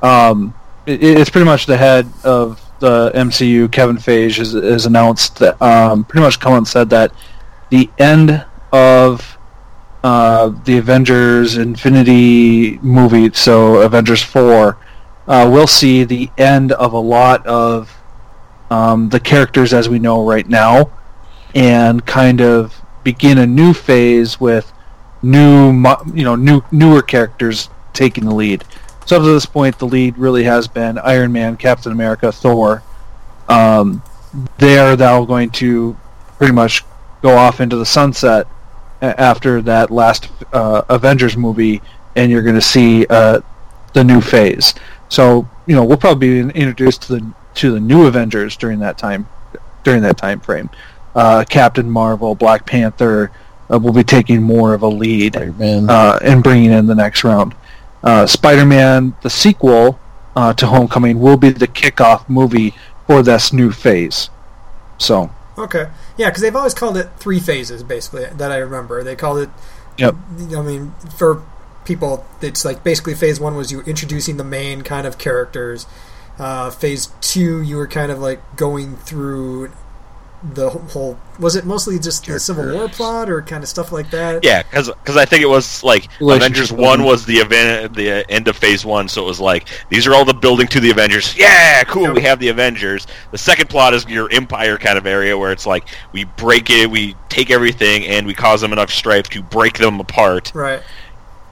Um, it, it's pretty much the head of the M C U, Kevin Feige, has, has announced that um, pretty much Cullen said that the end of uh, the Avengers Infinity movie, so Avengers four, uh, we'll see the end of a lot of um, the characters as we know right now, and kind of begin a new phase with new, you know, new newer characters taking the lead. So up to this point, the lead really has been Iron Man, Captain America, Thor. Um, they are now going to pretty much go off into the sunset after that last uh, Avengers movie, and you're going to see uh, the new phase. So you know we'll probably be introduced to the to the new Avengers during that time during that time frame. Uh, Captain Marvel, Black Panther uh, will be taking more of a lead uh, and bringing in the next round. Uh, Spider-Man, the sequel uh, to Homecoming, will be the kickoff movie for this new phase. So okay, yeah, because they've always called it three phases, basically. That I remember, they called it. Yep. I mean, for people, it's like basically phase one was you were introducing the main kind of characters. Uh, phase two, you were kind of like going through the whole, was it mostly just the Civil War plot or kind of stuff like that? Yeah, because I think it was like Avengers one was the event, the end of phase one, so it was like, these are all the building to the Avengers. Yeah, cool, we have the Avengers. The second plot is your Empire kind of area where it's like, we break it, we take everything, and we cause them enough strife to break them apart. Right.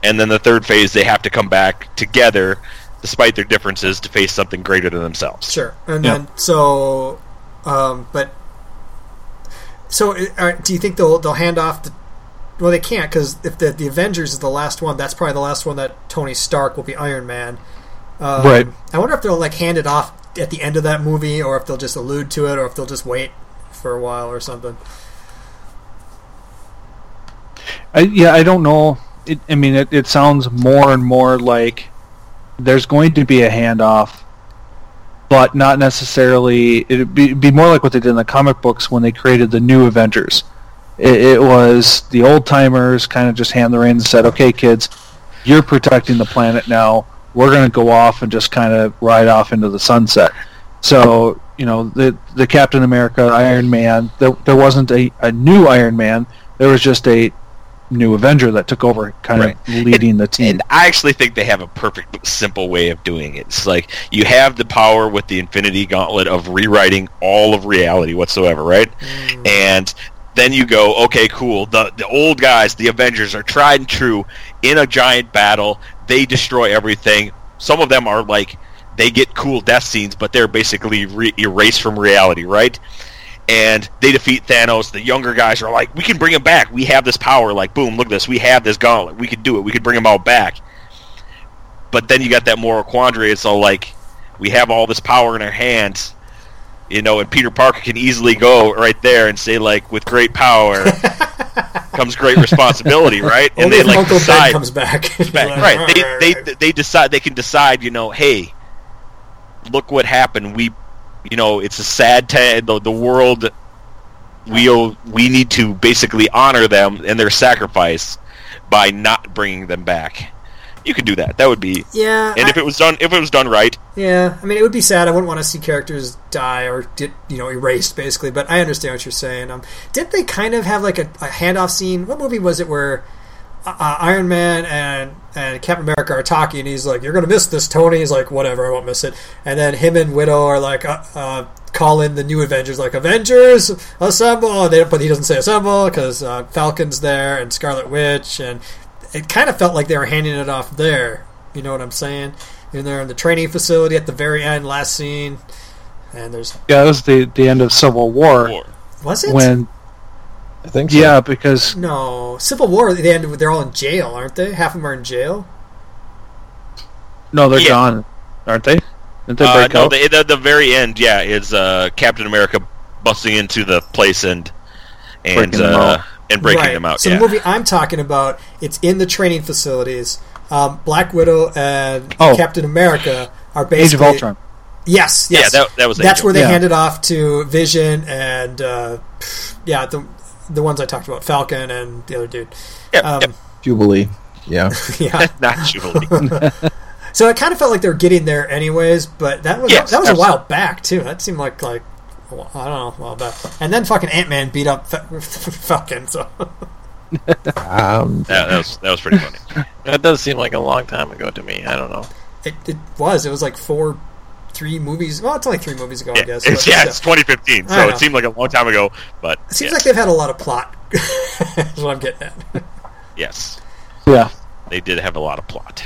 And then the third phase, they have to come back together, despite their differences, to face something greater than themselves. Sure. And yeah. then, so, um, but... So, uh, do you think they'll they'll hand off the... Well, they can't, because if the, the Avengers is the last one, that's probably the last one that Tony Stark will be Iron Man. Um, right. I wonder if they'll, like, hand it off at the end of that movie, or if they'll just allude to it, or if they'll just wait for a while or something. I, yeah, I don't know. It, I mean, it, it sounds more and more like there's going to be a handoff, but not necessarily... It would be, be more like what they did in the comic books when they created the new Avengers. It, it was the old-timers kind of just hand the reins and said, okay, kids, you're protecting the planet now. We're going to go off and just kind of ride off into the sunset. So, you know, the the Captain America, Iron Man, there, there wasn't a, a new Iron Man. There was just a new Avenger that took over, kind right. of leading and, the team. And I actually think they have a perfect, simple way of doing it. It's like, you have the power with the Infinity Gauntlet of rewriting all of reality whatsoever, right? Mm. And then you go, okay, cool, the, the old guys, the Avengers, are tried and true in a giant battle. They destroy everything. Some of them are like, they get cool death scenes, but they're basically re- erased from reality, right? And they defeat Thanos. The younger guys are like, we can bring him back. We have this power. Like, boom, look at this. We have this gauntlet. We can do it. We can bring him all back. But then you got that moral quandary. It's all like, we have all this power in our hands, you know, and Peter Parker can easily go right there and say, like, with great power comes great responsibility, right? And Only they, like, Uncle decide. Ben comes back. comes back. Right. right. They, they, they decide. They can decide, you know, hey, look what happened. We... You know, it's a sad t- the, the world. We owe, we need to basically honor them and their sacrifice by not bringing them back. You could do that. That would be yeah. And I, if it was done, if it was done right, yeah. I mean, it would be sad. I wouldn't want to see characters die or get, you know, erased basically. But I understand what you're saying. Um, didn't they kind of have like a, a handoff scene? What movie was it where uh, Iron Man and and Captain America are talking, and he's like, you're going to miss this, Tony. He's like, whatever, I won't miss it. And then him and Widow are like, uh, uh, call in the new Avengers, like, Avengers, assemble! They, but he doesn't say assemble, because uh, Falcon's there, and Scarlet Witch, and it kind of felt like they were handing it off there. You know what I'm saying? And they're in the training facility at the very end, last scene, and there's... Yeah, that was the, the end of Civil War. War. Was it? When... I think so. Yeah, because... No. Civil War, they ended with, they're all in jail, aren't they? Half of them are in jail? No, they're yeah. gone. Aren't they? Didn't they break uh, no, out? The, the, the very end, yeah, is uh, Captain America busting into the place and and breaking them, uh, out. And breaking right. them out. So yeah. the movie I'm talking about, it's in the training facilities. Um, Black Widow and oh. Captain America are basically... Age of Ultron. Yes, yes. Yeah, that, that was That's Angel. Where they yeah. handed off to Vision and... Uh, yeah, the... The ones I talked about, Falcon and the other dude. Yep, um, yep. Jubilee. Yeah. yeah. Not Jubilee. So it kind of felt like they were getting there anyways, but that was yes, that was absolutely. a while back, too. That seemed like, like I don't know, a while back. And then fucking Ant-Man beat up Falcon, so... um, yeah, that was, that was pretty funny. That does seem like a long time ago to me. I don't know. It, it was. It was like four... Three movies. Well, it's only three movies ago, yeah, I guess. It's, yeah, so. It's twenty fifteen, so it seemed like a long time ago. But it seems yes. like they've had a lot of plot. That's what I'm getting at. Yes. Yeah. They did have a lot of plot.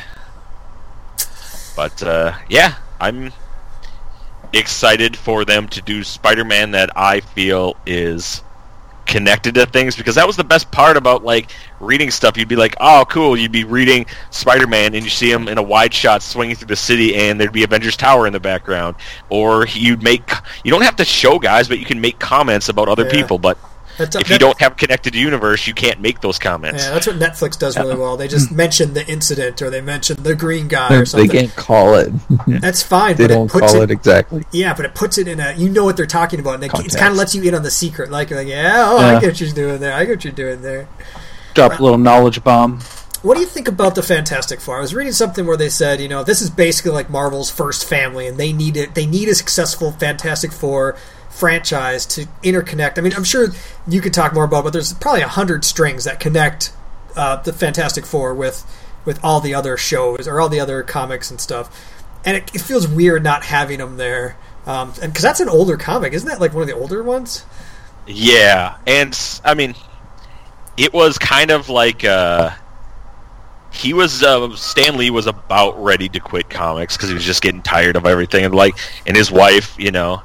But uh, yeah, I'm excited for them to do Spider-Man that I feel is connected to things, because that was the best part about like reading stuff. You'd be like, oh cool, you'd be reading Spider-Man and you see him in a wide shot swinging through the city and there'd be Avengers Tower in the background, or you'd make, you don't have to show guys, but you can make comments about other yeah. people. But that's, if that, you don't have connected universe, you can't make those comments. Yeah, that's what Netflix does really well. They just mention the incident, or they mention the green guy or something. They can't call it. That's fine. They but don't it puts call it, it exactly. Yeah, but it puts it in a, you know what they're talking about, and it, it kind of lets you in on the secret. Like, like yeah, oh, yeah. I get what you're doing there. I get what you're doing there. Drop a little knowledge bomb. What do you think about the Fantastic Four? I was reading something where they said, you know, this is basically like Marvel's first family, and they need it. They need a successful Fantastic Four franchise to interconnect. I mean, I'm sure you could talk more about it, but there's probably a hundred strings that connect uh, the Fantastic Four with with all the other shows or all the other comics and stuff. And it, it feels weird not having them there, um, and because that's an older comic, isn't that like one of the older ones? Yeah, and I mean, it was kind of like uh, he was uh, Stan Lee was about ready to quit comics because he was just getting tired of everything, and like, and his wife, you know,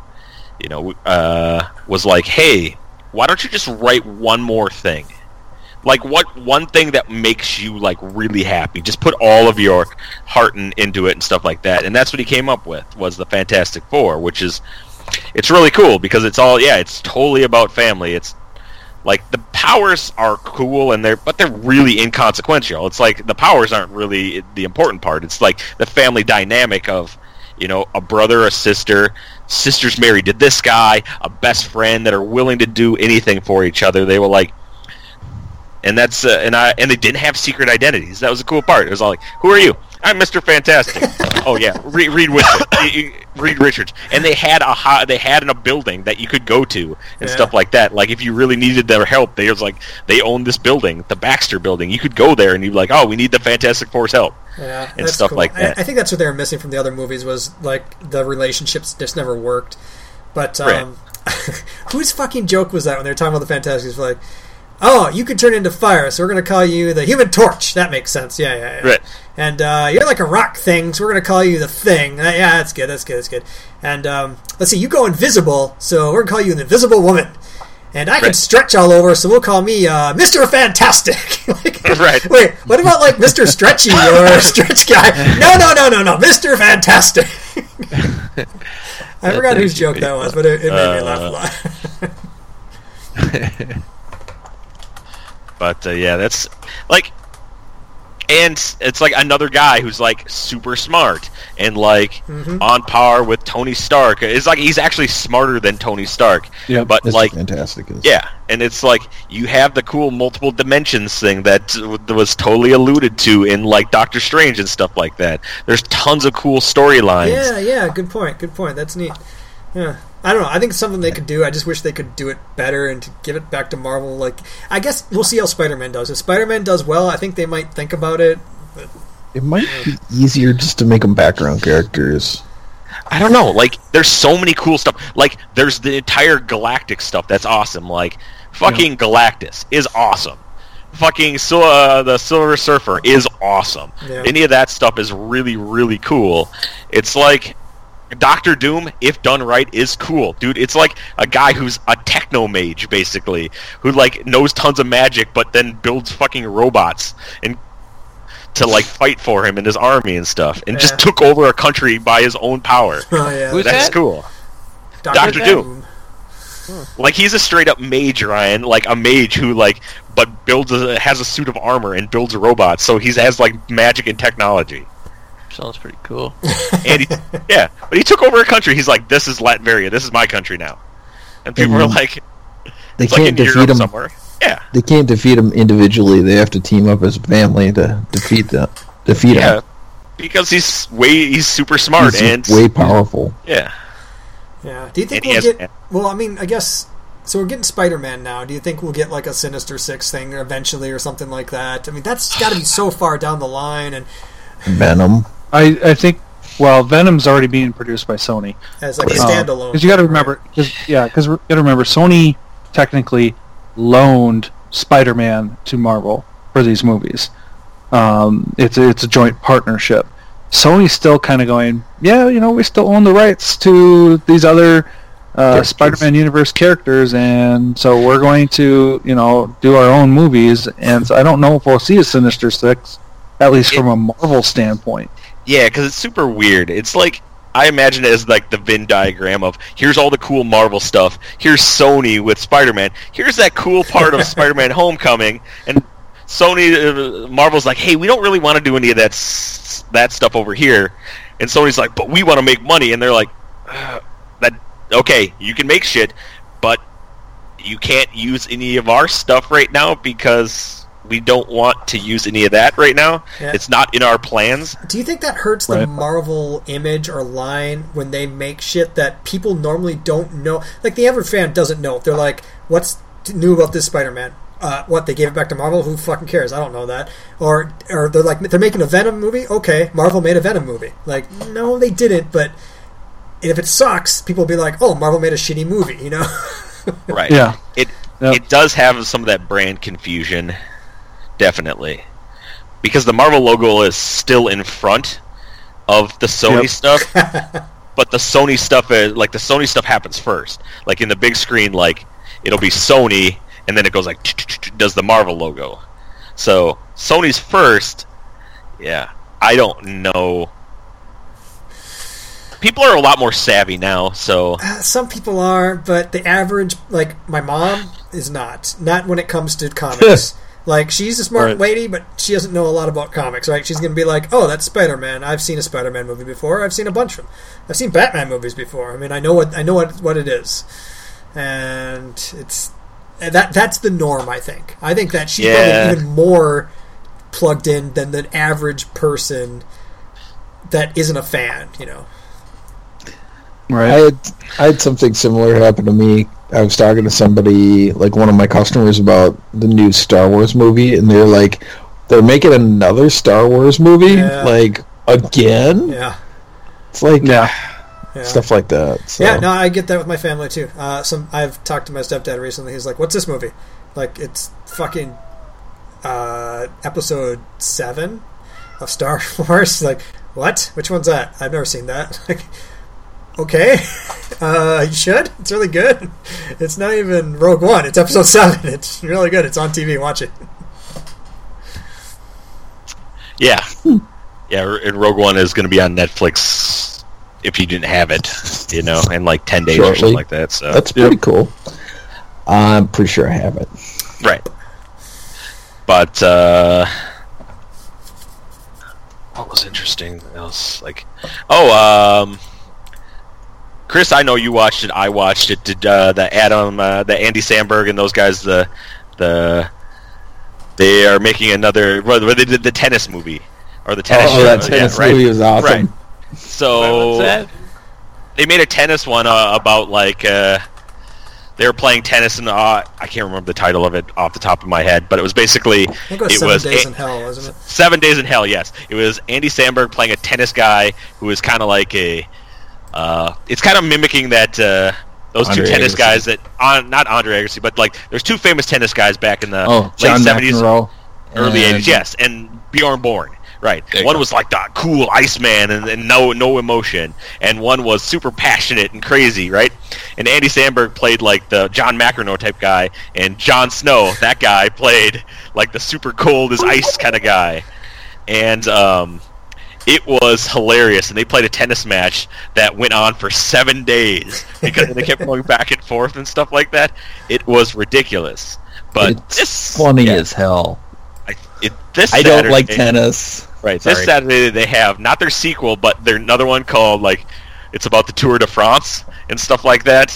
you know, uh, was like, "Hey, why don't you just write one more thing? Like, what one thing that makes you like really happy? Just put all of your heart and, into it and stuff like that." And that's what he came up with was the Fantastic Four, which is. It's really cool because it's all yeah, it's totally about family. It's like the powers are cool and they're but they're really inconsequential. It's like the powers aren't really the important part. It's like the family dynamic of, you know, a brother, a sister, sisters married to this guy, a best friend that are willing to do anything for each other. They were like and that's uh, and I and they didn't have secret identities. That was the cool part. It was all like, "Who are you?" "I'm Mister Fantastic." "Oh yeah, Reed, Reed, Richards. Reed Richards." And they had a ho- they had in a building that you could go to and yeah. stuff like that. Like if you really needed their help, they was like they owned this building, the Baxter Building. You could go there and you'd be like, "Oh, we need the Fantastic Four's help." Yeah, and stuff cool. like that. I, I think that's what they were missing from the other movies was like the relationships just never worked. But um, right. Whose fucking joke was that when they were talking about the Fantastics? Like. "Oh, you can turn into fire, so we're going to call you the Human Torch." That makes sense. Yeah, yeah, yeah. Right. And uh, you're like a rock thing, so we're going to call you the Thing. Uh, yeah, that's good, that's good, that's good. And um, let's see, you go invisible, so we're going to call you an Invisible Woman. And I right. can stretch all over, so we'll call me uh, Mister Fantastic. Like, right. Wait, what about like Mister Stretchy or Stretch Guy? No, no, no, no, no, Mister Fantastic. I forgot whose joke that was, but it, it made uh... me laugh a lot. But uh, yeah, that's like, and it's like another guy who's like super smart and like mm-hmm. on par with Tony Stark. It's like he's actually smarter than Tony Stark. Yeah, but that's like fantastic. Is. Yeah, and it's like you have the cool multiple dimensions thing that was totally alluded to in like Doctor Strange and stuff like that. There's tons of cool storylines. Yeah, yeah, good point, good point. That's neat. Yeah. I don't know. I think it's something they could do. I just wish they could do it better and to give it back to Marvel. Like, I guess we'll see how Spider-Man does. If Spider-Man does well, I think they might think about it. But, it might yeah. be easier just to make them background characters. I don't know. Like, there's so many cool stuff. Like, there's the entire Galactic stuff that's awesome. Like, fucking yeah. Galactus is awesome. Fucking uh, the Silver Surfer is awesome. Yeah. Any of that stuff is really, really cool. It's like... Doctor Doom, if done right, is cool. Dude, it's like a guy who's a techno-mage, basically, who, like, knows tons of magic, but then builds fucking robots and to, like, fight for him and his army and stuff, and yeah. just took over a country by his own power. Oh, yeah. Who's That's that? cool. Doctor Doom. Huh. Like, he's a straight-up mage, Ryan, like, a mage who, like, but builds a, has a suit of armor and builds robots, so he has, like, magic and technology. Sounds pretty cool. And he, yeah, but he took over a country. He's like, "This is Latveria. This is my country now." And people and were like, "They can't like defeat him somewhere." Yeah, they can't defeat him individually. They have to team up as a family to defeat them. Defeat yeah, him because he's way he's super smart he's and way powerful. Yeah, yeah. Do you think and we'll get? Well, I mean, I guess so. We're getting Spider-Man now. Do you think we'll get like a Sinister Six thing eventually or something like that? I mean, that's got to be so far down the line and Venom. I, I think, well, Venom's already being produced by Sony. As like a standalone. Because uh, you got to remember, right? cause, yeah, because you got to remember, Sony technically loaned Spider-Man to Marvel for these movies. Um, it's it's a joint partnership. Sony's still kind of going, yeah, you know, we still own the rights to these other uh, Spider-Man universe characters, and so we're going to, you know, do our own movies. And so I don't know if we'll see a Sinister Six, at least from a Marvel standpoint. Yeah, because it's super weird. It's like, I imagine it as like the Venn diagram of, here's all the cool Marvel stuff, here's Sony with Spider-Man, here's that cool part of Spider-Man Homecoming, and Sony, uh, Marvel's like, hey, we don't really want to do any of that s- that stuff over here, and Sony's like, but we want to make money, and they're like, that okay, you can make shit, but you can't use any of our stuff right now because... we don't want to use any of that right now. Yeah. It's not in our plans. Do you think that hurts right. the Marvel image or line when they make shit that people normally don't know? Like, the average fan doesn't know. They're like, what's new about this Spider-Man? Uh, what, they gave it back to Marvel? Who fucking cares? I don't know that. Or or they're like, they're making a Venom movie? Okay, Marvel made a Venom movie. Like, no, they didn't, but if it sucks, people will be like, oh, Marvel made a shitty movie, you know? Right. Yeah. It yep. it does have some of that brand confusion, definitely. Because the Marvel logo is still in front of the Sony yep. stuff, but the Sony stuff is, like, the Sony stuff happens first. Like, in the big screen, like, it'll be Sony, and then it goes like, does the Marvel logo. So, Sony's first, yeah, I don't know. People are a lot more savvy now, so... Uh, some people are, but the average, like, my mom is not. Not when it comes to comics. Like, she's a smart right. lady, but she doesn't know a lot about comics, right? She's going to be like, oh, that's Spider-Man. I've seen a Spider-Man movie before. I've seen a bunch of them. I've seen Batman movies before. I mean, I know what I know what, what it is. And it's... that that's the norm, I think. I think that she's yeah. probably even more plugged in than the average person that isn't a fan, you know? Right. I had I had something similar happen to me. I was talking to somebody, like one of my customers, about the new Star Wars movie, and they're like, they're making another Star Wars movie? Yeah. Like, again? Yeah. It's like, nah. Yeah. Stuff like that. So. Yeah, no, I get that with my family, too. Uh, some I've talked to my stepdad recently. He's like, what's this movie? Like, it's fucking uh, episode seven of Star Wars. Like, what? Which one's that? I've never seen that. Like, okay, uh, you should. It's really good. It's not even Rogue One. It's episode seven. It's really good. It's on T V. Watch it. Yeah, yeah. And Rogue One is going to be on Netflix if you didn't have it, you know, in like ten days Shortly. or something like that. So that's pretty yep. cool. I'm pretty sure I have it. Right. But uh, what was interesting else? Like, oh, um. Chris, I know you watched it. I watched it. Did uh, the Adam, uh, the Andy Samberg, and those guys? The, the, they are making another. Well, they did the tennis movie or the tennis. Oh, show, that tennis yeah, movie right? was awesome. Right. So that? They made a tennis one uh, about like uh, they were playing tennis, and uh, I can't remember the title of it off the top of my head, but it was basically I think it was it Seven was Days a- in Hell, wasn't it? Seven Days in Hell. Yes, it was Andy Samberg playing a tennis guy who was kind of like a. Uh, it's kind of mimicking that uh, those Andre two tennis Agassi. guys that on, not Andre Agassi, but like there's two famous tennis guys back in the oh, late seventies, early eighties. Yes, and Bjorn Borg. Right. One go. was like the cool Iceman and, and no no emotion, and one was super passionate and crazy. Right. And Andy Samberg played like the John McEnroe type guy, and Jon Snow, that guy, played like the super cold as ice kind of guy, and. Um, It was hilarious, and they played a tennis match that went on for seven days because they kept going back and forth and stuff like that. It was ridiculous, but it's this, funny yeah, as hell. I, it, this I Saturday, don't like tennis. Right. Sorry. This Saturday they have not their sequel, but their another one called like it's about the Tour de France and stuff like that,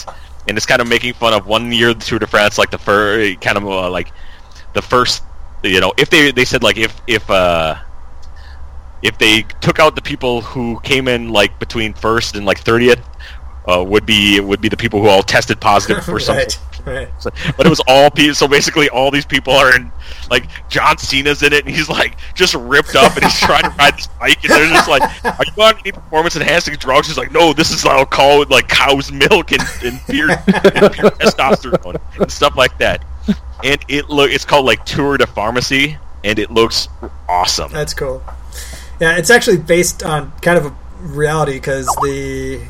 and it's kind of making fun of one year of the Tour de France, like the first kind of uh, like the first, you know, if they they said like if if. Uh, If they took out the people who came in like between first and like thirtieth, uh, would be would be the people who all tested positive for something. Right, right. So, but it was all people. So basically, all these people are in. Like John Cena's in it, and he's like just ripped up, and he's trying to ride this bike, and they're just like, "Are you on any performance enhancing drugs?" He's like, "No, this is alcohol with like cow's milk and and beer and pure testosterone and stuff like that." And it look it's called like Tour de Pharmacy, and it looks awesome. That's cool. Yeah, it's actually based on kind of a reality because the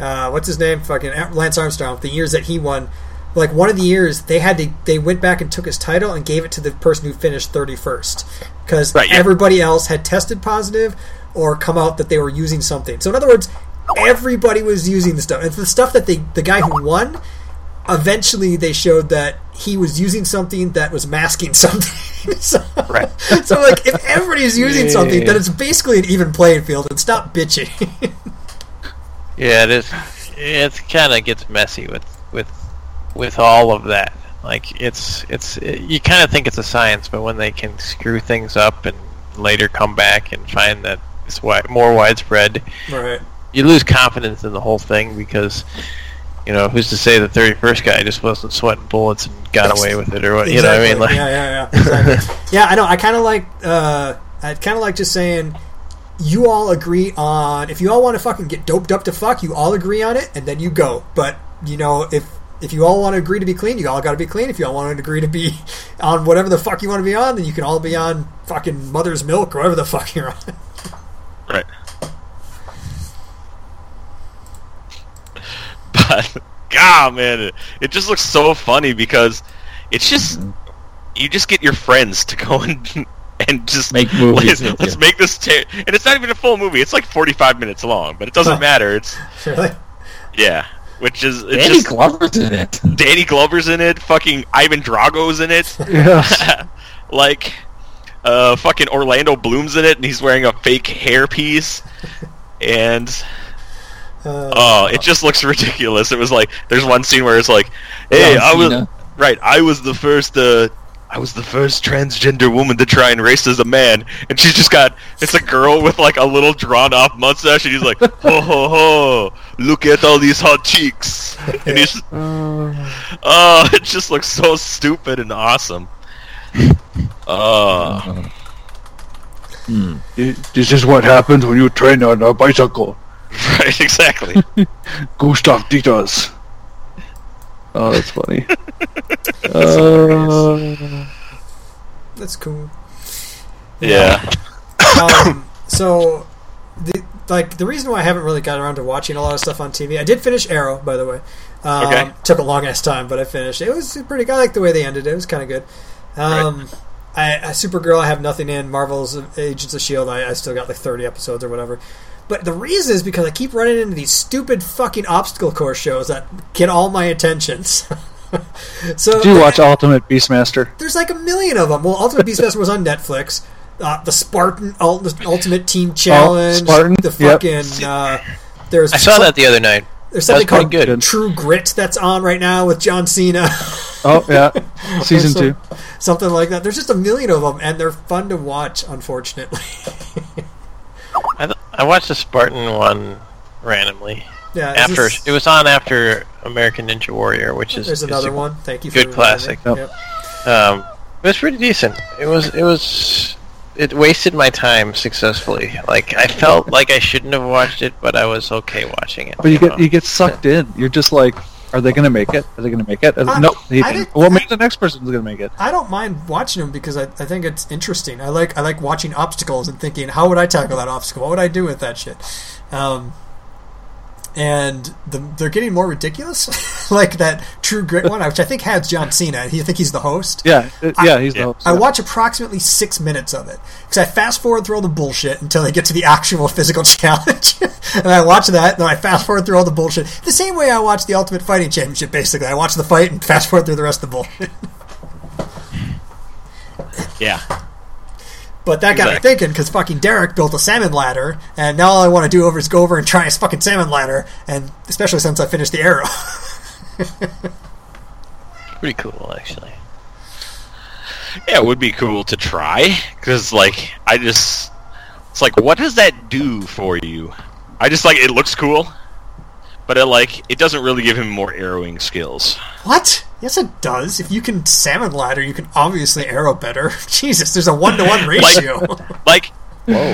uh, what's his name, fucking Lance Armstrong. The years that he won, like one of the years they had to, they went back and took his title and gave it to the person who finished thirty-first because right, yeah. everybody else had tested positive or come out that they were using something. So in other words, everybody was using the stuff. It's the stuff that they, the guy who won. Eventually, they showed that he was using something that was masking something. so, right. so, like, if everybody's using yeah, something, then it's basically an even playing field, and stop bitching. yeah, it is. It kind of gets messy with, with with all of that. Like, it's it's it, you kind of think it's a science, but when they can screw things up and later come back and find that it's wi- more widespread, right, you lose confidence in the whole thing because, you know, who's to say the thirty-first guy just wasn't sweating bullets and got away with it or what? Exactly. You know what I mean? Like, yeah, yeah, yeah. Exactly. Yeah, I know. I kind of like uh, I kind of like just saying, you all agree on, if you all want to fucking get doped up to fuck, you all agree on it, and then you go. But, you know, if if you all want to agree to be clean, you all got to be clean. If you all want to agree to be on whatever the fuck you want to be on, then you can all be on fucking mother's milk or whatever the fuck you're on. Right. But, God, man, it, it just looks so funny because it's just, you just get your friends to go and... and just make movies. Let's, let's make this ta- and it's not even a full movie. It's like forty-five minutes long, but it doesn't matter. It's really? Yeah, which is it's Danny just, Glover's in it. Danny Glover's in it. Fucking Ivan Drago's in it. Yes. Like, uh, fucking Orlando Bloom's in it, and he's wearing a fake hairpiece. And uh, oh, it just looks ridiculous. It was like there's one scene where it's like, "Hey, I was right. I was the first." Uh, I was the first transgender woman to try and race as a man, and she's just got, it's a girl with like a little drawn off mustache, and he's like, ho ho ho, look at all these hot cheeks. And he's, oh, it just looks so stupid and awesome. Oh. Hmm. This is what happens when you train on a bicycle. Right, exactly. Gustav Dieters. Oh, that's funny. that's, uh, that's cool. Yeah. Um, so, the, like, the reason why I haven't really got around to watching a lot of stuff on T V, I did finish Arrow, by the way. Um, okay. Took a long ass time, but I finished. It was pretty. I liked the way they ended it. It was kind of good. Um, right. I, I Supergirl, I have nothing in. Marvel's Agents of S H I E L D, I, I still got like thirty episodes or whatever. But the reason is because I keep running into these stupid fucking obstacle course shows that get all my attention. So, do you watch Ultimate Beastmaster? There's like a million of them. Well, Ultimate Beastmaster was on Netflix. Uh, the Spartan Ultimate Team Challenge. Oh, Spartan. The fucking. Yep. Uh, there's I saw that the other night. There's something called good. True Grit that's on right now with John Cena. Oh, yeah. Season some, two. Something like that. There's just a million of them, and they're fun to watch, unfortunately. I, th- I watched the Spartan one randomly. Yeah, after this... it was on after American Ninja Warrior, which is there's another one. Thank you. For good classic. Nope. Yep. Um, it was pretty decent. It was it was it wasted my time successfully. Like I felt like I shouldn't have watched it, but I was okay watching it. But you, you get know? you get sucked in. You're just like, are they going to make it? Are they going to make it? I, no, they didn't. Well, maybe the next person's going to make it. I don't mind watching them because I, I think it's interesting. I like I like watching obstacles and thinking, how would I tackle that obstacle? What would I do with that shit? Um, and the, they're getting more ridiculous, like that True Grit one, which I think has John Cena. You think he's the host? Yeah, it, I, yeah, he's the host. I yeah. watch approximately six minutes of it because I fast forward through all the bullshit until they get to the actual physical challenge, and I watch that, and then I fast forward through all the bullshit. The same way I watch the Ultimate Fighting Championship. Basically, I watch the fight and fast forward through the rest of the bullshit. Yeah. But that got exactly. me thinking, because fucking Derek built a salmon ladder, and now all I want to do over is go over and try his fucking salmon ladder, and especially since I finished the Arrow. Pretty cool, actually. Yeah, it would be cool to try, because, like, I just... It's like, what does that do for you? I just, like, it looks cool, but, it like, it doesn't really give him more arrowing skills. What? Yes, it does. If you can salmon ladder, you can obviously arrow better. Jesus, there's a one-to-one ratio. Like, like,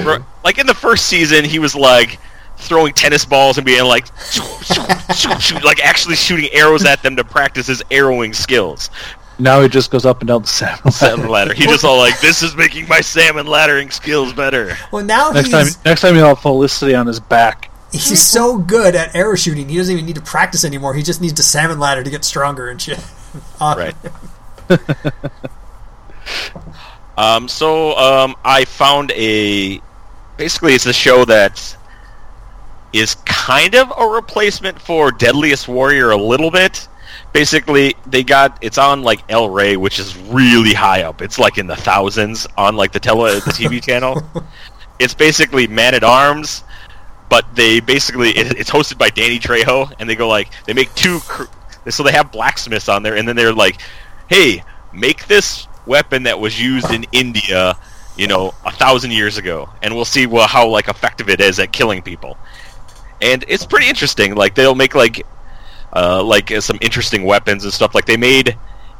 whoa. Like in the first season, he was like throwing tennis balls and being like, shoot, shoot, shoot, shoot, like actually shooting arrows at them to practice his arrowing skills. Now he just goes up and down the salmon, salmon ladder. He's just all like, this is making my salmon laddering skills better. Well, now next he's... time, next time he'll have Felicity on his back. He's so good at arrow shooting, he doesn't even need to practice anymore. He just needs to salmon ladder to get stronger and shit. Right. um. So, um, I found a... Basically, it's a show that is kind of a replacement for Deadliest Warrior a little bit. Basically, they got... It's on, like, El Rey, which is really high up. It's, like, in the thousands on, like, the, tele- the T V channel. It's basically Man-at-Arms... But they basically, it, it's hosted by Danny Trejo, and they go like, they make two, cr- so they have blacksmiths on there, and then they're like, hey, make this weapon that was used in India, you know, a thousand years ago, and we'll see well, how like effective it is at killing people. And it's pretty interesting. Like they'll make like uh, like some interesting weapons and stuff. Like they made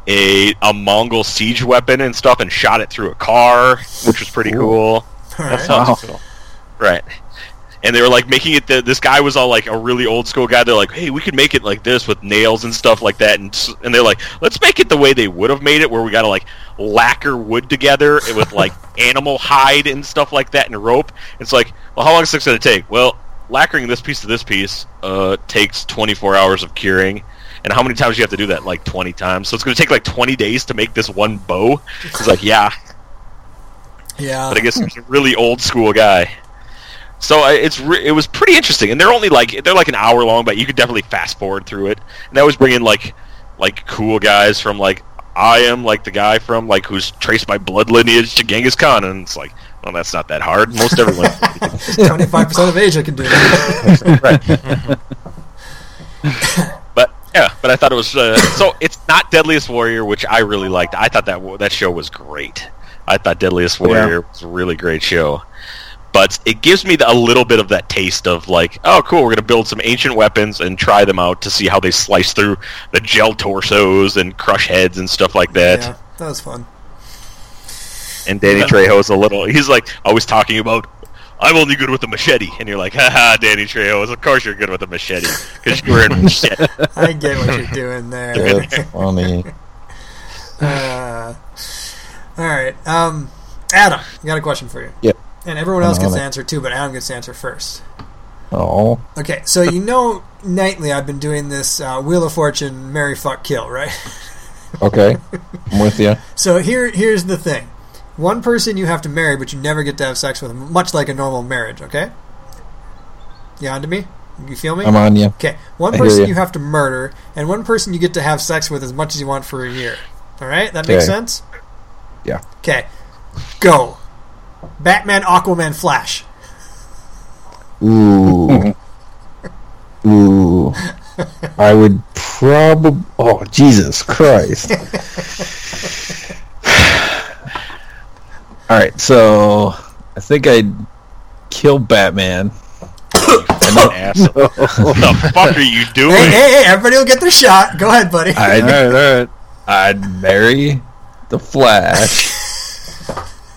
a a Mongol siege weapon and stuff, and shot it through a car, which was pretty Ooh. cool. All that right. sounds wow. cool, right? And they were like making it. The, this guy was all like a really old school guy. They're like, hey, we could make it like this with nails and stuff like that. And and they're like, let's make it the way they would have made it, where we got to like lacquer wood together with like animal hide and stuff like that and rope. It's like, well, how long is this going to take? Well, lacquering this piece to this piece uh, takes twenty-four hours of curing. And how many times do you have to do that? Like twenty times. So it's going to take like twenty days to make this one bow. It's like, yeah. Yeah. But I guess he's a really old school guy. So it's re- it was pretty interesting, and they're only like they're like an hour long, but you could definitely fast forward through it. And they always bring in like like cool guys from like I am like the guy from like who's traced by blood lineage to Genghis Khan, and it's like, well, that's not that hard. Most everyone, twenty five percent of Asia can do that. Right. But yeah, but I thought it was uh, so it's not Deadliest Warrior, which I really liked. I thought that that show was great. I thought Deadliest Warrior yeah. was a really great show. But it gives me the, a little bit of that taste of like, oh, cool, we're going to build some ancient weapons and try them out to see how they slice through the gel torsos and crush heads and stuff like that. Yeah, that was fun. And Danny yeah. Trejo's a little... He's like always talking about, I'm only good with a machete. And you're like, haha, Danny Trejo, of course you're good with a machete. Because you were in machete. I get what you're doing there. That's funny. uh, Alright. Um, Adam, I got a question for you. Yep. And everyone else gets to answer too, but Adam gets to answer first. Oh. Okay, so you know, nightly I've been doing this uh, Wheel of Fortune, marry, fuck, kill, right? Okay, I'm with you. So here, here's the thing: one person you have to marry, but you never get to have sex with them, much like a normal marriage. Okay. You on to me? You feel me? I'm on you. Okay, one I person you. you have to murder, and one person you get to have sex with as much as you want for a year. All right, that okay. makes sense. Yeah. Okay, go. Batman, Aquaman, Flash. Ooh. Ooh. I would probably... Oh, Jesus Christ. Alright, so... I think I'd kill Batman. I'm an asshole. No. What the fuck are you doing? Hey, hey, hey, everybody will get their shot. Go ahead, buddy. Alright, alright, alright. I'd marry the Flash.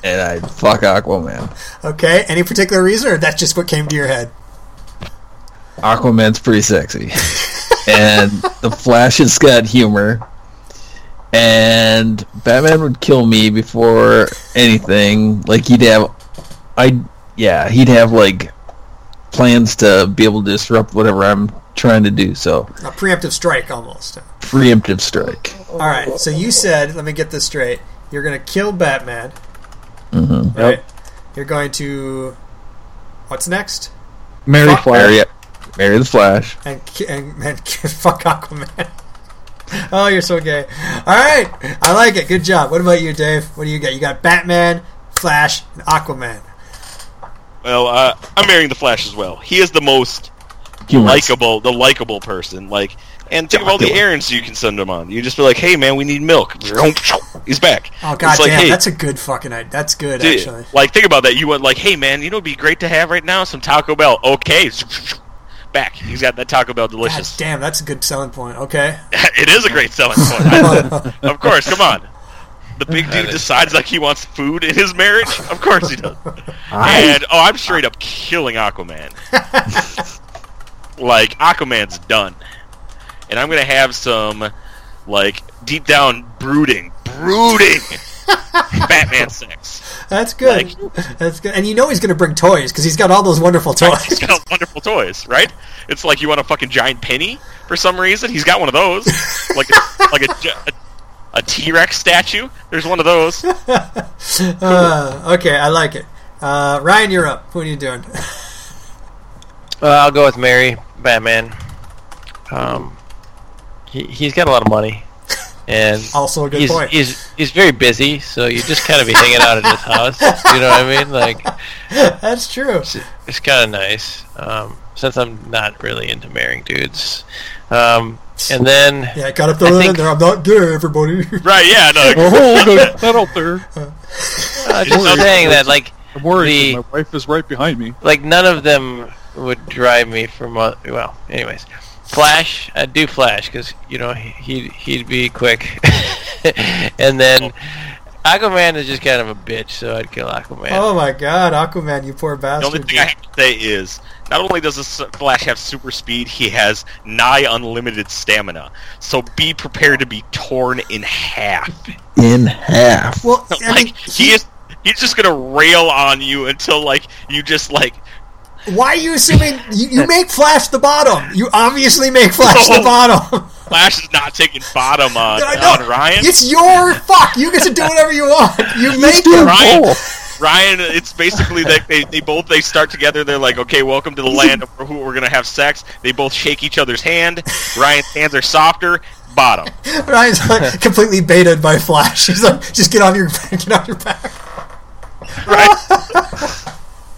And I'd fuck Aquaman. Okay, any particular reason, or that's just what came to your head? Aquaman's pretty sexy. And the Flash has got humor. And Batman would kill me before anything. Like, he'd have... I Yeah, he'd have, like, plans to be able to disrupt whatever I'm trying to do, so... A preemptive strike, almost. Preemptive strike. Alright, so you said, let me get this straight, you're going to kill Batman... Mm-hmm. Right. Yep. You're going to. What's next? Marry fuck Flash. Marry, marry the Flash. And, and, and fuck Aquaman. Oh, you're so gay. Alright. I like it. Good job. What about you, Dave? What do you got? You got Batman, Flash, and Aquaman. Well, uh, I'm marrying the Flash as well. He is the most likable, the likable person. Like. And think of all the errands you can send him on. You just be like, "Hey, man, we need milk." He's back. Oh god, like, damn, hey, that's a good fucking idea. That's good, dude, actually. Like, think about that. You went like, "Hey, man, you know, it'd be great to have right now some Taco Bell." Okay, back. He's got that Taco Bell delicious. God damn, that's a good selling point. Okay, it is a great selling point. Of course, come on. The big dude decides like he wants food in his marriage. Of course he does. And oh, I'm straight up killing Aquaman. Like Aquaman's done. And I'm going to have some, like, deep down brooding, brooding Batman sex. That's good. Like, That's good. And you know he's going to bring toys, because he's got all those wonderful toys. He's got wonderful toys, right? It's like you want a fucking giant penny for some reason. He's got one of those. Like a, like a, a, a T-Rex statue. There's one of those. uh, okay, I like it. Uh, Ryan, you're up. What are you doing? Uh, I'll go with Mary, Batman. Um... He, he's got a lot of money, and also a good he's, point. He's, he's very busy, so you just kind of be hanging out at his house. You know what I mean? Like, that's true. It's, it's kind of nice. Um, since I'm not really into marrying dudes. Um, and then... Yeah, gotta throw I that think, in there. I'm not gay, everybody. Right, yeah, no. Oh, not out there. Uh, just saying that, like... I'm worried the, my wife is right behind me. Like, none of them would drive me from... Uh, well, anyways... Flash, I do Flash because you know he he'd be quick, and then Aquaman is just kind of a bitch, so I'd kill Aquaman. Oh my God, Aquaman, you poor bastard! The only thing I have to say is, not only does this Flash have super speed, he has nigh unlimited stamina. So be prepared to be torn in half. In half. Well, like I mean, he, he is, he's just gonna rail on you until like you just like. Why are you assuming you, you make Flash the bottom? You obviously make Flash no. the bottom. Flash is not taking bottom on, no, on Ryan. It's your fuck. You get to do whatever you want. You make him. Ryan, Ryan, it's basically like they, they both they start together. They're like, okay, welcome to the land of who we're gonna have sex. They both shake each other's hand. Ryan's hands are softer. Bottom. Ryan's like completely baited by Flash. He's like, just get off your get off your back. Right.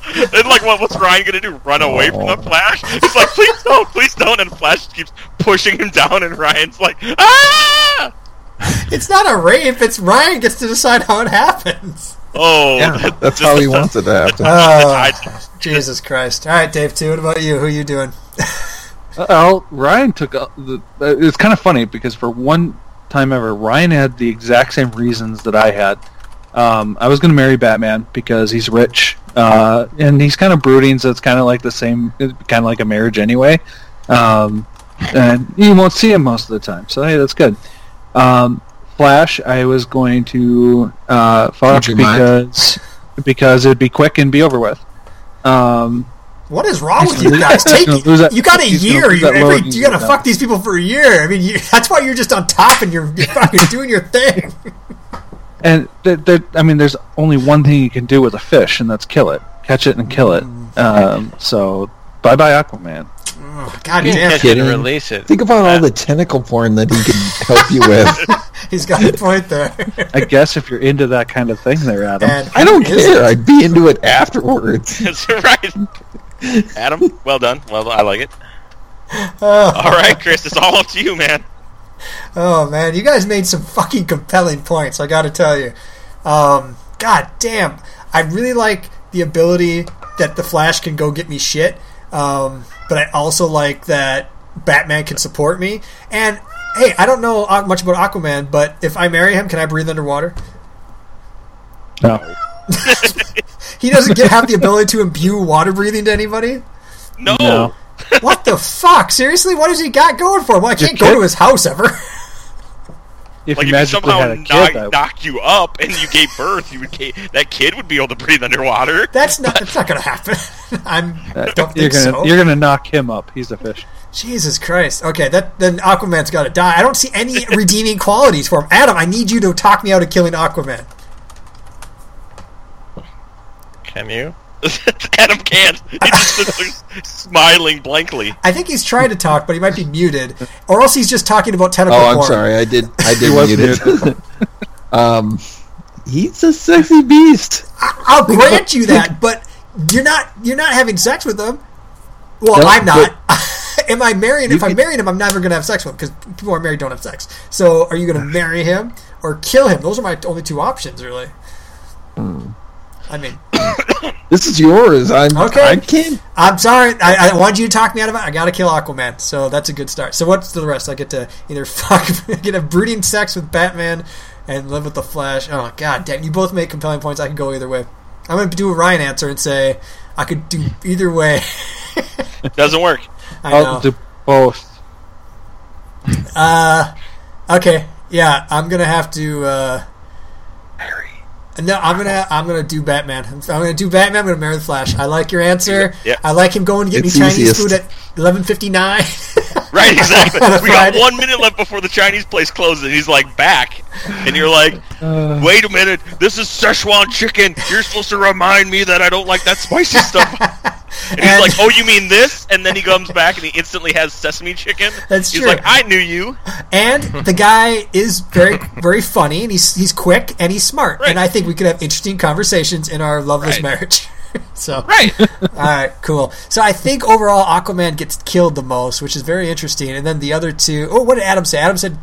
And like, what, what's Ryan gonna do? Run away from the Flash? It's like, please don't, please don't. And Flash keeps pushing him down, and Ryan's like, ah! It's not a rape. It's Ryan gets to decide how it happens. Oh, yeah, that's, that's how he wants it to happen. Oh, Jesus Christ! All right, Dave. Too. What about you? Who are you doing? Oh, Ryan took uh, the. Uh, it's kind of funny because for one time ever, Ryan had the exact same reasons that I had. Um, I was going to marry Batman because he's rich, uh, and he's kind of brooding, so it's kind of like the same, kind of like a marriage anyway. Um, and you won't see him most of the time, so hey, that's good. Um, Flash, I was going to uh, fuck because because it'd be quick and be over with. Um, what is wrong with you guys? Take that, you got a year. You, every, you got to fuck these people for a year. I mean, you, that's why you're just on top and you're, you're fucking doing your thing. And th- th- I mean, there's only one thing you can do with a fish, and that's kill it, catch it, and kill it. Um, so bye bye Aquaman. Oh, God damn it! Kidding. Release it. Think about all the tentacle porn that he can help you with. He's got a point there. I guess if you're into that kind of thing, there, Adam. And I don't care. It? I'd be into it afterwards. That's right, Adam. Well done. Well, I like it. Oh. All right, Chris. It's all up to you, man. Oh man, you guys made some fucking compelling points, I gotta tell you. Um, God damn, I really like the ability that the Flash can go get me shit, um, but I also like that Batman can support me. And hey, I don't know much about Aquaman, but if I marry him, can I breathe underwater? No. He doesn't get, have the ability to imbue water breathing to anybody? No, no. What the fuck? Seriously? What has he got going for him? Well, I can't go to his house ever. If like, you if somehow had a kid, knock, knock you up and you gave birth, you would that kid would be able to breathe underwater. That's not that's not going to happen. I uh, don't think gonna, so. You're going to knock him up. He's a fish. Jesus Christ. Okay, that then Aquaman's got to die. I don't see any redeeming qualities for him. Adam, I need you to talk me out of killing Aquaman. Can you? Adam can't. He's just smiling blankly. I think he's trying to talk, but he might be muted, or else he's just talking about tentacle. Oh, I'm porn. sorry. I did. I did mute it. um, he's a sexy beast. I, I'll grant you that, but you're not. You're not having sex with him. Well, no, I'm not. Am I marrying? If I'm marrying him, I'm never going to have sex with him because people who are married don't have sex. So, are you going to marry him or kill him? Those are my only two options, really. Hmm. I mean, this is yours. I'm okay. I can't. I'm sorry. I, I wanted you to talk me out of it. I gotta kill Aquaman, so that's a good start. So what's the rest? I get to either fuck, get a brooding sex with Batman, and live with the Flash. Oh God, damn! You both make compelling points. I can go either way. I'm gonna do a Ryan answer and say I could do either way. It doesn't work. I know. I'll do both. Uh, okay. Yeah, I'm gonna have to. Uh, No, I'm gonna I'm gonna do Batman. I'm gonna do Batman. I'm gonna marry the Flash. I like your answer. Yeah. I like him going to get it's me Chinese easiest. food at eleven fifty-nine. Right, exactly. We got one minute left before the Chinese place closes. And he's like back, and you're like, wait a minute, this is Szechuan chicken. You're supposed to remind me that I don't like that spicy stuff. And he's and, like, oh, you mean this? And then he comes back and he instantly has sesame chicken. That's he's true. He's like, I knew you. And the guy is very, very funny, and he's he's quick and he's smart. Right. And I think we could have interesting conversations in our loveless right. marriage. So right. All right, cool. So I think overall Aquaman gets killed the most, which is very interesting. And then the other two... Oh, what did Adam say? Adam said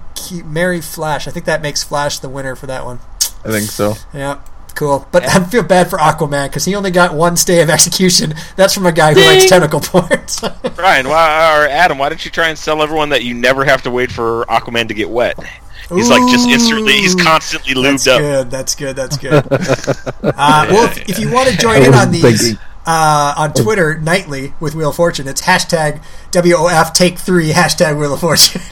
marry Flash. I think that makes Flash the winner for that one. I think so. Yeah. Cool. But I feel bad for Aquaman because he only got one stay of execution. That's from a guy who Ding. likes tentacle porns. Brian, why, or Adam, why don't you try and sell everyone that you never have to wait for Aquaman to get wet? He's Ooh, like just instantly, he's constantly lubed up. That's good, that's good, that's good. uh, well, if, if you want to join in on these uh, on Twitter nightly with Wheel of Fortune, it's hashtag W O F take three, hashtag Wheel of Fortune.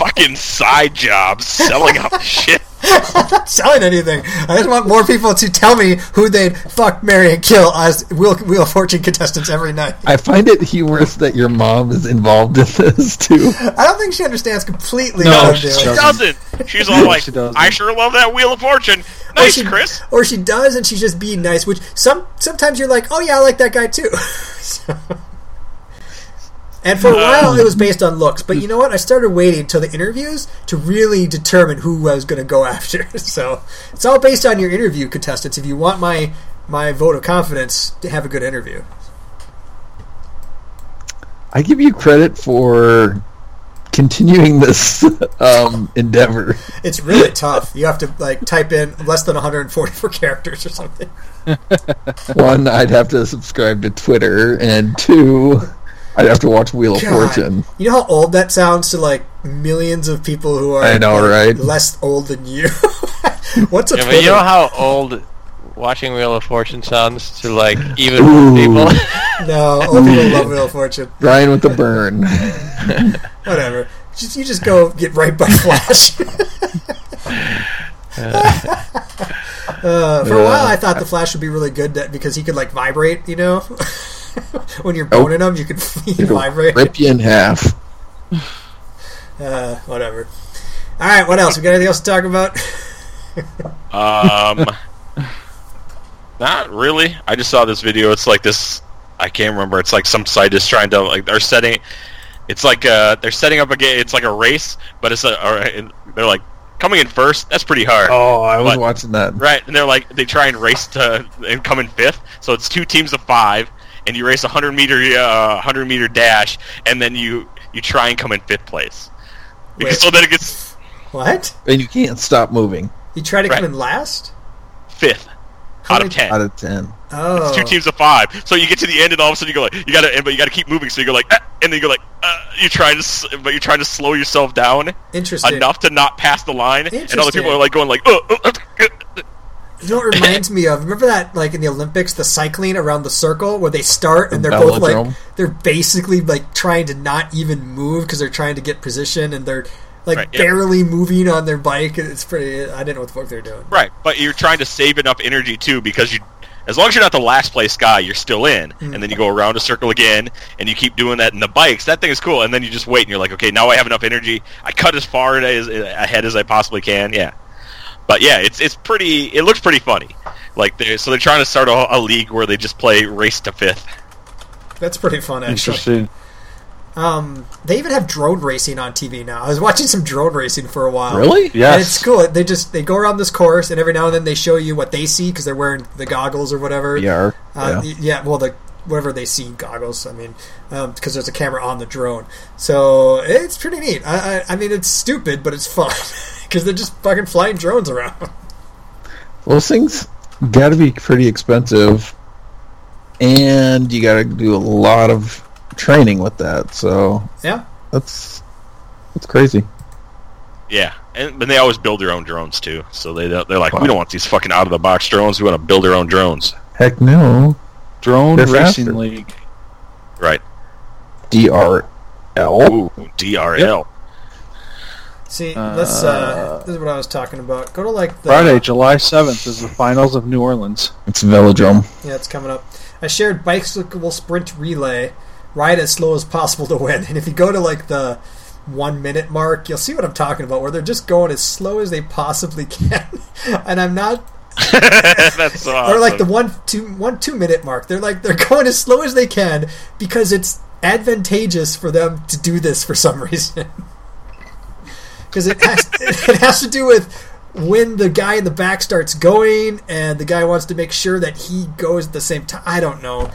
Fucking side jobs, selling up shit. I'm not selling anything. I just want more people to tell me who they'd fuck, marry, and kill as Wheel, Wheel of Fortune contestants every night. I find it humorous that your mom is involved in this, too. I don't think she understands completely. No, what I'm doing. She doesn't. She's all like, she doesn't. I sure love that Wheel of Fortune. Nice, or she, Chris. Or she does, and she's just being nice, which some sometimes you're like, oh, yeah, I like that guy, too. So... And for a while, it was based on looks. But you know what? I started waiting until the interviews to really determine who I was going to go after. So it's all based on your interview contestants. If you want my my vote of confidence, to have a good interview. I give you credit for continuing this um, endeavor. It's really tough. You have to like type in less than one hundred forty-four characters or something. One, I'd have to subscribe to Twitter. And two... I'd have to watch Wheel God. of Fortune. You know how old that sounds to like millions of people who are I know, like, right? less old than you? What's a yeah, but you know how old watching Wheel of Fortune sounds to like even Ooh. people? No, old people love Wheel of Fortune. Brian with the burn. Whatever. Just, you just go get right by Flash. uh, for a while I thought the Flash would be really good that, because he could like vibrate, you know? When you're boning them, you can vibrate. Rip you in half. Uh, whatever. All right, what else? We got anything else to talk about? um, not really. I just saw this video. It's like this. I can't remember. It's like some site is trying to like they're setting. It's like uh they're setting up a game. It's like a race, but it's a. All right, they're like. Coming in first, that's pretty hard. Oh, I was but, watching that. Right, and they're like, they try and race to and come in fifth, so it's two teams of five, and you race a hundred meter, uh, hundred meter dash, and then you you try and come in fifth place. Because so then it gets what? And you can't stop moving. You try to right. come in last, fifth, how out of ten. Out of ten. Oh, it's two teams of five. So you get to the end, and all of a sudden you go like, you gotta, but you gotta keep moving. So you go like. Ah! And then you go like, uh, you try to, but you're trying to slow yourself down enough to not pass the line, and other people are like going like, uh, uh, uh. You know what it reminds me of? Remember that, like in the Olympics, the cycling around the circle where they start and they're both like, they're basically like trying to not even move because they're trying to get position and they're like right, barely yeah. moving on their bike. It's pretty. I didn't know what the fuck they're doing. Right, but you're trying to save enough energy too because you. As long as you're not the last place guy, you're still in. Mm. And then you go around a circle again, and you keep doing that in the bikes. That thing is cool. And then you just wait, and you're like, okay, now I have enough energy. I cut as far as, ahead as I possibly can. Yeah. But yeah, it's it's pretty. It looks pretty funny. Like they're, so they're trying to start a, a league where they just play race to fifth. That's pretty fun, actually. Interesting. Um, they even have drone racing on T V now. I was watching some drone racing for a while. Really? Yes. And it's cool. They just they go around this course, and every now and then they show you what they see because they're wearing the goggles or whatever. V R. Uh, yeah. Yeah. Well, the whatever they see goggles. I mean, um, because there's a camera on the drone, so it's pretty neat. I I, I mean, it's stupid, but it's fun because they're just fucking flying drones around. Those things gotta be pretty expensive, and you gotta do a lot of. Training with that, so yeah, that's that's crazy. Yeah, and but they always build their own drones too, so they they're like, wow. We don't want these fucking out of the box drones. We want to build our own drones. Heck no, drone they're racing faster. League, right? D R L, Ooh, D R L. Yep. See, that's uh, uh, this is what I was talking about. Go to like the... Friday, July seventh is the finals of New Orleans. It's Velodrome. Yeah, it's coming up. I shared bicycle sprint relay. Ride as slow as possible to win. And if you go to like the one minute mark, you'll see what I'm talking about, where they're just going as slow as they possibly can. And I'm not. That's so awesome. Or like the one two one two minute mark. They're like they're going as slow as they can because it's advantageous for them to do this for some reason. Because it has it has to do with when the guy in the back starts going and the guy wants to make sure that he goes at the same time. I don't know.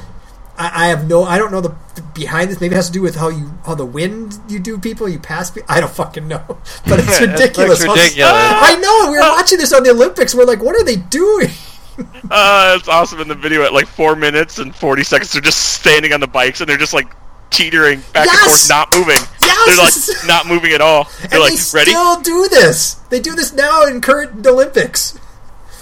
I, I have no... I don't know the, the behind this. Maybe it has to do with how you how the wind you do people, you pass people. I don't fucking know. But it's ridiculous. It's ridiculous. I know. We were watching this on the Olympics. We're like, what are they doing? uh, it's awesome. In the video at like four minutes and forty seconds, they're just standing on the bikes and they're just like teetering back yes! and forth, not moving. Yes! They're like not moving at all. They're and like, they still ready? do this. They do this now in current Olympics.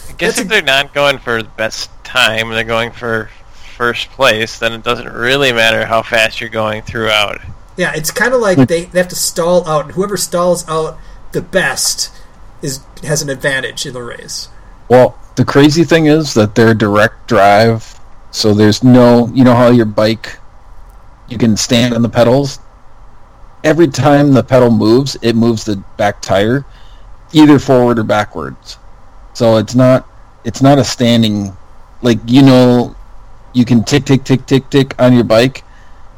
I guess That's if a... they're not going for the best time, they're going for first place, then it doesn't really matter how fast you're going throughout. Yeah, it's kind of like they, they have to stall out, and whoever stalls out the best is has an advantage in the race. Well, the crazy thing is that they're direct drive, so there's no... You know how your bike, you can stand on the pedals? Every time the pedal moves, it moves the back tire, either forward or backwards. So it's not it's not a standing, like, you know, you can tick, tick, tick, tick, tick on your bike,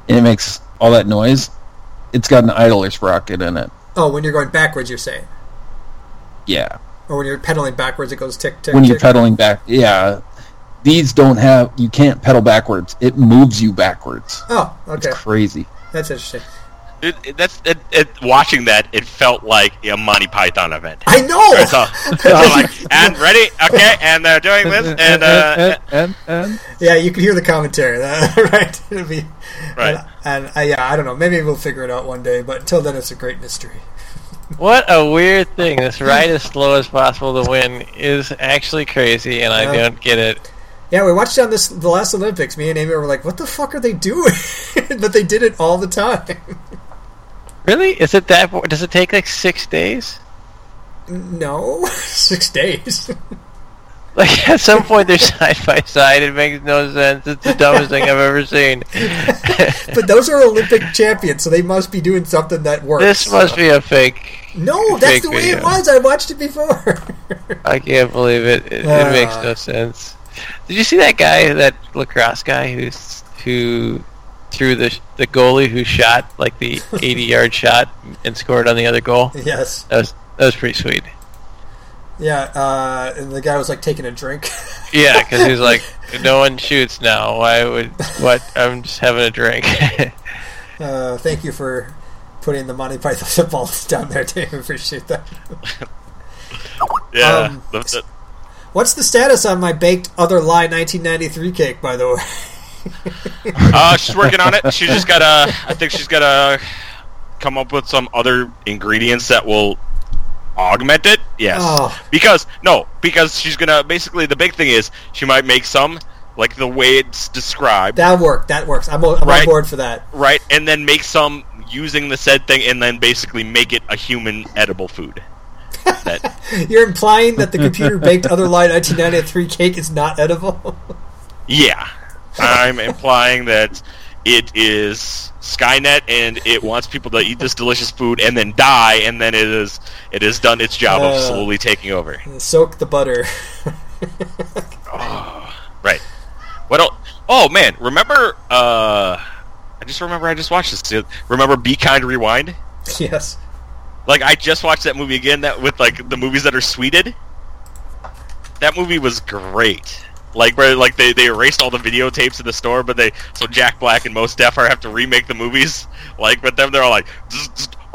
and it makes all that noise. It's got an idler sprocket in it. Oh, when you're going backwards, you're saying? Yeah. Or when you're pedaling backwards, it goes tick, tick, When tick. you're pedaling back, yeah. These don't have, you can't pedal backwards. It moves you backwards. Oh, okay. It's crazy. That's interesting. It, it, that's it, it, watching that, it felt like a Monty Python event. I know. So, so like, and ready, okay, and they're doing this, and uh, and, and, and. yeah, you can hear the commentary, right? It'll be, right. And, and uh, yeah, I don't know. Maybe we'll figure it out one day, but until then, it's a great mystery. What a weird thing! This ride as slow as possible to win is actually crazy, and I um, don't get it. Yeah, we watched on this the last Olympics. Me and Amy were like, "What the fuck are they doing?" But they did it all the time. Really? Is it that? Does it take like six days? No, six days. Like at some point they're side by side. It makes no sense. It's the dumbest thing I've ever seen. But those are Olympic champions, so they must be doing something that works. This must so. be a fake. No, that's fake the way video. it was. I watched it before. I can't believe it. It, uh, it makes no sense. Did you see that guy, that lacrosse guy, who's who? Through the the goalie who shot like the eighty-yard shot and scored on the other goal. Yes, that was that was pretty sweet. Yeah, uh, and the guy was like taking a drink. Yeah, because he was like, "No one shoots now. Why would what? I'm just having a drink." uh, thank you for putting the Monty Python football down there, Dave. Appreciate that. Yeah. Um, love that. What's the status on my baked other lie nineteen ninety-three cake, by the way? uh, she's working on it. She's just gotta. I think she's gotta come up with some other ingredients that will augment it. Yes, oh. because no, because she's gonna. Basically, the big thing is she might make some like the way it's described. That work. That works. I'm, I'm right? on board for that. Right, and then make some using the said thing, and then basically make it a human edible food. That... You're implying that the computer baked other lie nineteen ninety-three cake is not edible. Yeah. I'm implying that it is Skynet and it wants people to eat this delicious food and then die, and then it is it has done its job uh, of slowly taking over. Soak the butter. Oh, right. What else? Oh man, remember? Uh, I just remember I just watched this. Remember, Be Kind, Rewind. Yes. Like I just watched that movie again. That with like the movies that are sweeted. That movie was great. Like where like they, they erased all the videotapes in the store, but they so Jack Black and Mos Def are have to remake the movies. Like, but then they're all like,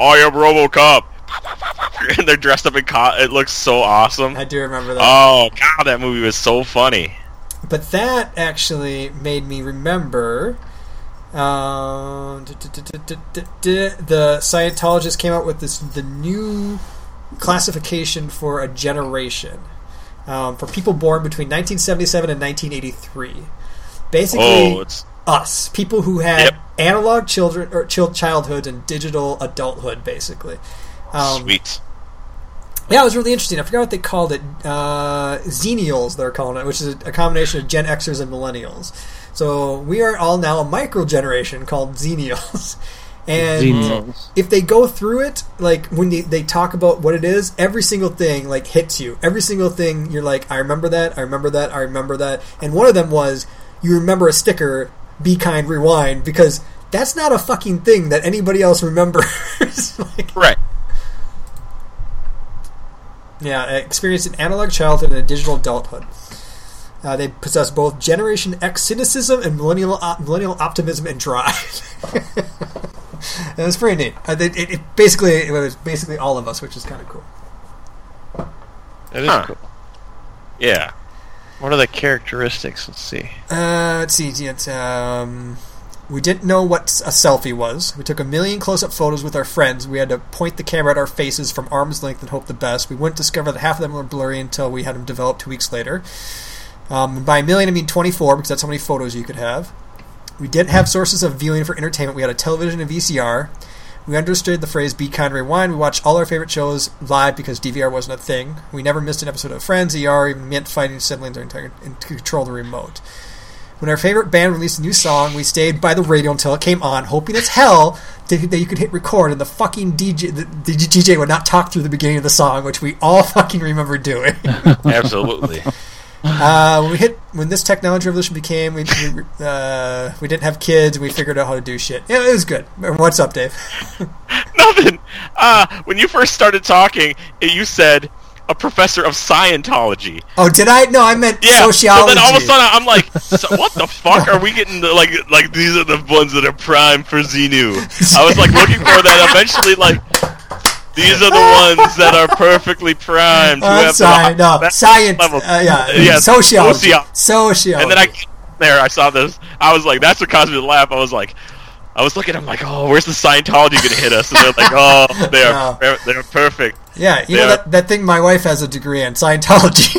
"I am RoboCop," and they're dressed up in cop. It looks so awesome. I do remember that. Oh god, that movie was so funny. But that actually made me remember. Uh, the Scientologists came out with this the new classification for a generation. Um, for people born between nineteen seventy-seven and nineteen eighty-three, basically oh, us, people who had yep. analog children or child childhoods and digital adulthood, basically. Um, Sweet. Yeah, it was really interesting. I forgot what they called it. Uh, Xenials, they're calling it, which is a combination of Gen Xers and Millennials. So we are all now a micro generation called Xenials. And Xenials. If they go through it, like when they, they talk about what it is, every single thing like hits you. Every single thing you're like, I remember that, I remember that, I remember that. And one of them was, you remember a sticker, Be Kind, Rewind, because that's not a fucking thing that anybody else remembers. Like, right. Yeah, experienced an analog childhood and a digital adulthood. Uh, they possess both Generation X cynicism and millennial op- millennial optimism and drive. And it's pretty neat. Uh, it, it basically it was basically all of us, which is kind of cool. That is huh. cool. Yeah. What are the characteristics? Let's see. Uh, let's see. It's, um, we didn't know what a selfie was. We took a million close-up photos with our friends. We had to point the camera at our faces from arm's length and hope the best. We wouldn't discover that half of them were blurry until we had them developed two weeks later. Um, by a million, I mean twenty-four, because that's how many photos you could have. We didn't have sources of viewing for entertainment. We had a television and V C R. We understood the phrase, be kind, rewind. We watched all our favorite shows live because D V R wasn't a thing. We never missed an episode of Friends, E R, even Mint fighting siblings or entire, and to control the remote. When our favorite band released a new song, we stayed by the radio until it came on, hoping as hell that you could hit record and the fucking D J the, the D J would not talk through the beginning of the song, which we all fucking remember doing. Absolutely. Uh, we hit when this technology revolution became. We we, uh, we didn't have kids, and we figured out how to do shit. Yeah, it was good. What's up, Dave? Nothing. Uh, when you first started talking, you said a professor of Scientology. Oh, did I? No, I meant yeah. sociology. So then all of a sudden, I'm like, so what the fuck are we getting? To, like, like these are the ones that are prime for Xenu. I was like looking for that. Eventually, like. These are the ones that are perfectly primed. Oh, I'm have sorry, no. Science, uh, yeah. yeah. Sociology. Sociology. Sociology. And then I came there, I saw this. I was like, that's what caused me to laugh. I was like, I was looking, I'm like, oh, where's the Scientology going to hit us? And they're like, oh, they are no. they're perfect. Yeah, you they know, are, that, that thing, my wife has a degree in Scientology.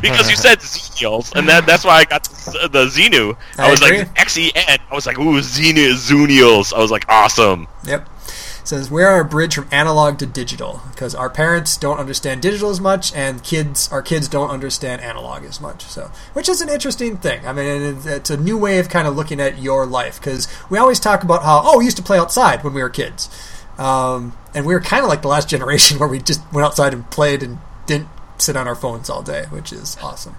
Because you said Xenials, and that, that's why I got the, the Xenu. I, I was agree. like, X E N. I was like, ooh, Xenu, Xenials. I was like, awesome. Yep. Says, we're our bridge from analog to digital, because our parents don't understand digital as much, and kids, our kids don't understand analog as much. So, which is an interesting thing. I mean, it's a new way of kind of looking at your life, because we always talk about how, oh, we used to play outside when we were kids. Um, and we were kind of like the last generation where we just went outside and played and didn't sit on our phones all day, which is awesome.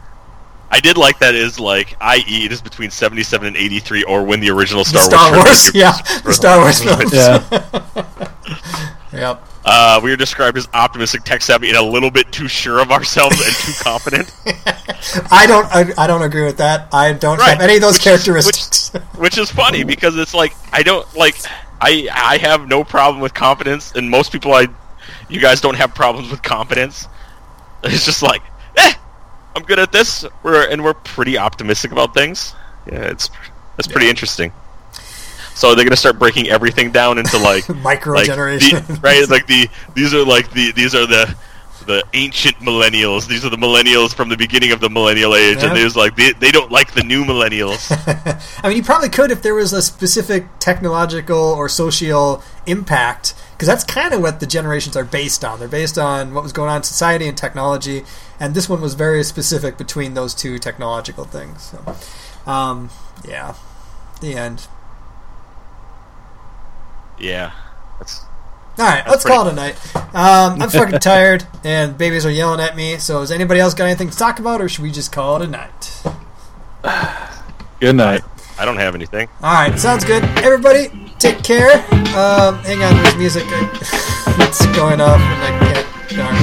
I did like that is like, that is, it is between seventy-seven and eighty-three, or when the original Star, the Star Wars, Wars yeah, the Star Wars films. Yeah. Yep. Uh, we were described as optimistic, tech-savvy, and a little bit too sure of ourselves and too confident. I don't, I, I don't agree with that. I don't right. have any of those which characteristics. Is, which, which is funny because it's like I don't like I, I have no problem with confidence, and most people I, you guys don't have problems with confidence. It's just like, eh. I'm good at this, we're, and we're pretty optimistic about things. Yeah, it's that's pretty yeah. interesting. So they're gonna start breaking everything down into like micro generation, like right? Like the these are like the these are the the ancient millennials. These are the millennials from the beginning of the millennial age, yeah. and there's like they, they don't like the new millennials. I mean, you probably could if there was a specific technological or social impact, because that's kind of what the generations are based on. They're based on what was going on in society and technology, and this one was very specific between those two technological things. So, um, yeah, the end. Yeah. That's, All right, that's let's pretty... call it a night. Um, I'm fucking tired, and babies are yelling at me, so has anybody else got anything to talk about, or should we just call it a night? Good night. I don't have anything. All right, sounds good. Everybody, take care. Um, hang on, there's music. It's going off, and I can't darn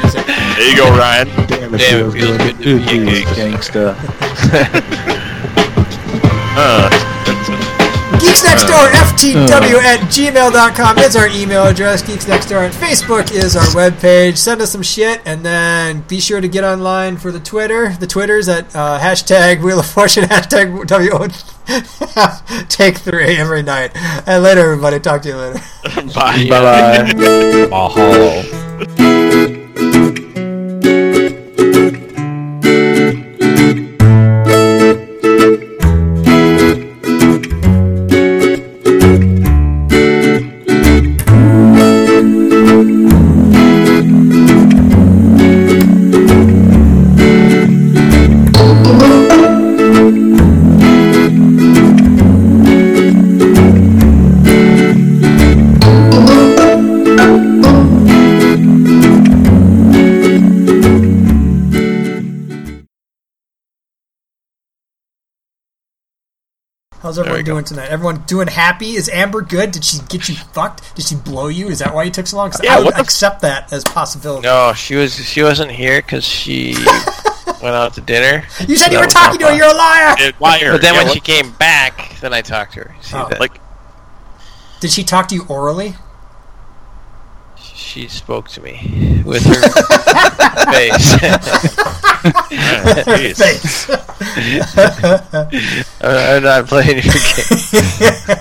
music. There you go, Ryan. Damn, it Damn, feels, feels good. good. Ooh, geez, gangsta. uh, Geeks Next Door, F T W uh. at gmail dot com is our email address. Geeks Next Door on Facebook is our webpage. Send us some shit, and then be sure to get online for the Twitter. The Twitter's at uh, hashtag Wheel of Fortune, hashtag W O Take three every night. And later, everybody. Talk to you later. Bye. Bye-bye. Mahalo. How's everyone doing tonight? Everyone doing happy? Is Amber good? Did she get you fucked? Did she blow you? Is that why you took so long? Because yeah, I would accept the... that as possibility. No, she was she wasn't here because she went out to dinner. You said so you were talking to her. You're a liar. It, liar. But then yeah, when what? she came back, then I talked to her. See, oh. that, like, did she talk to you orally? She spoke to me with her face. face. I'm not playing your game.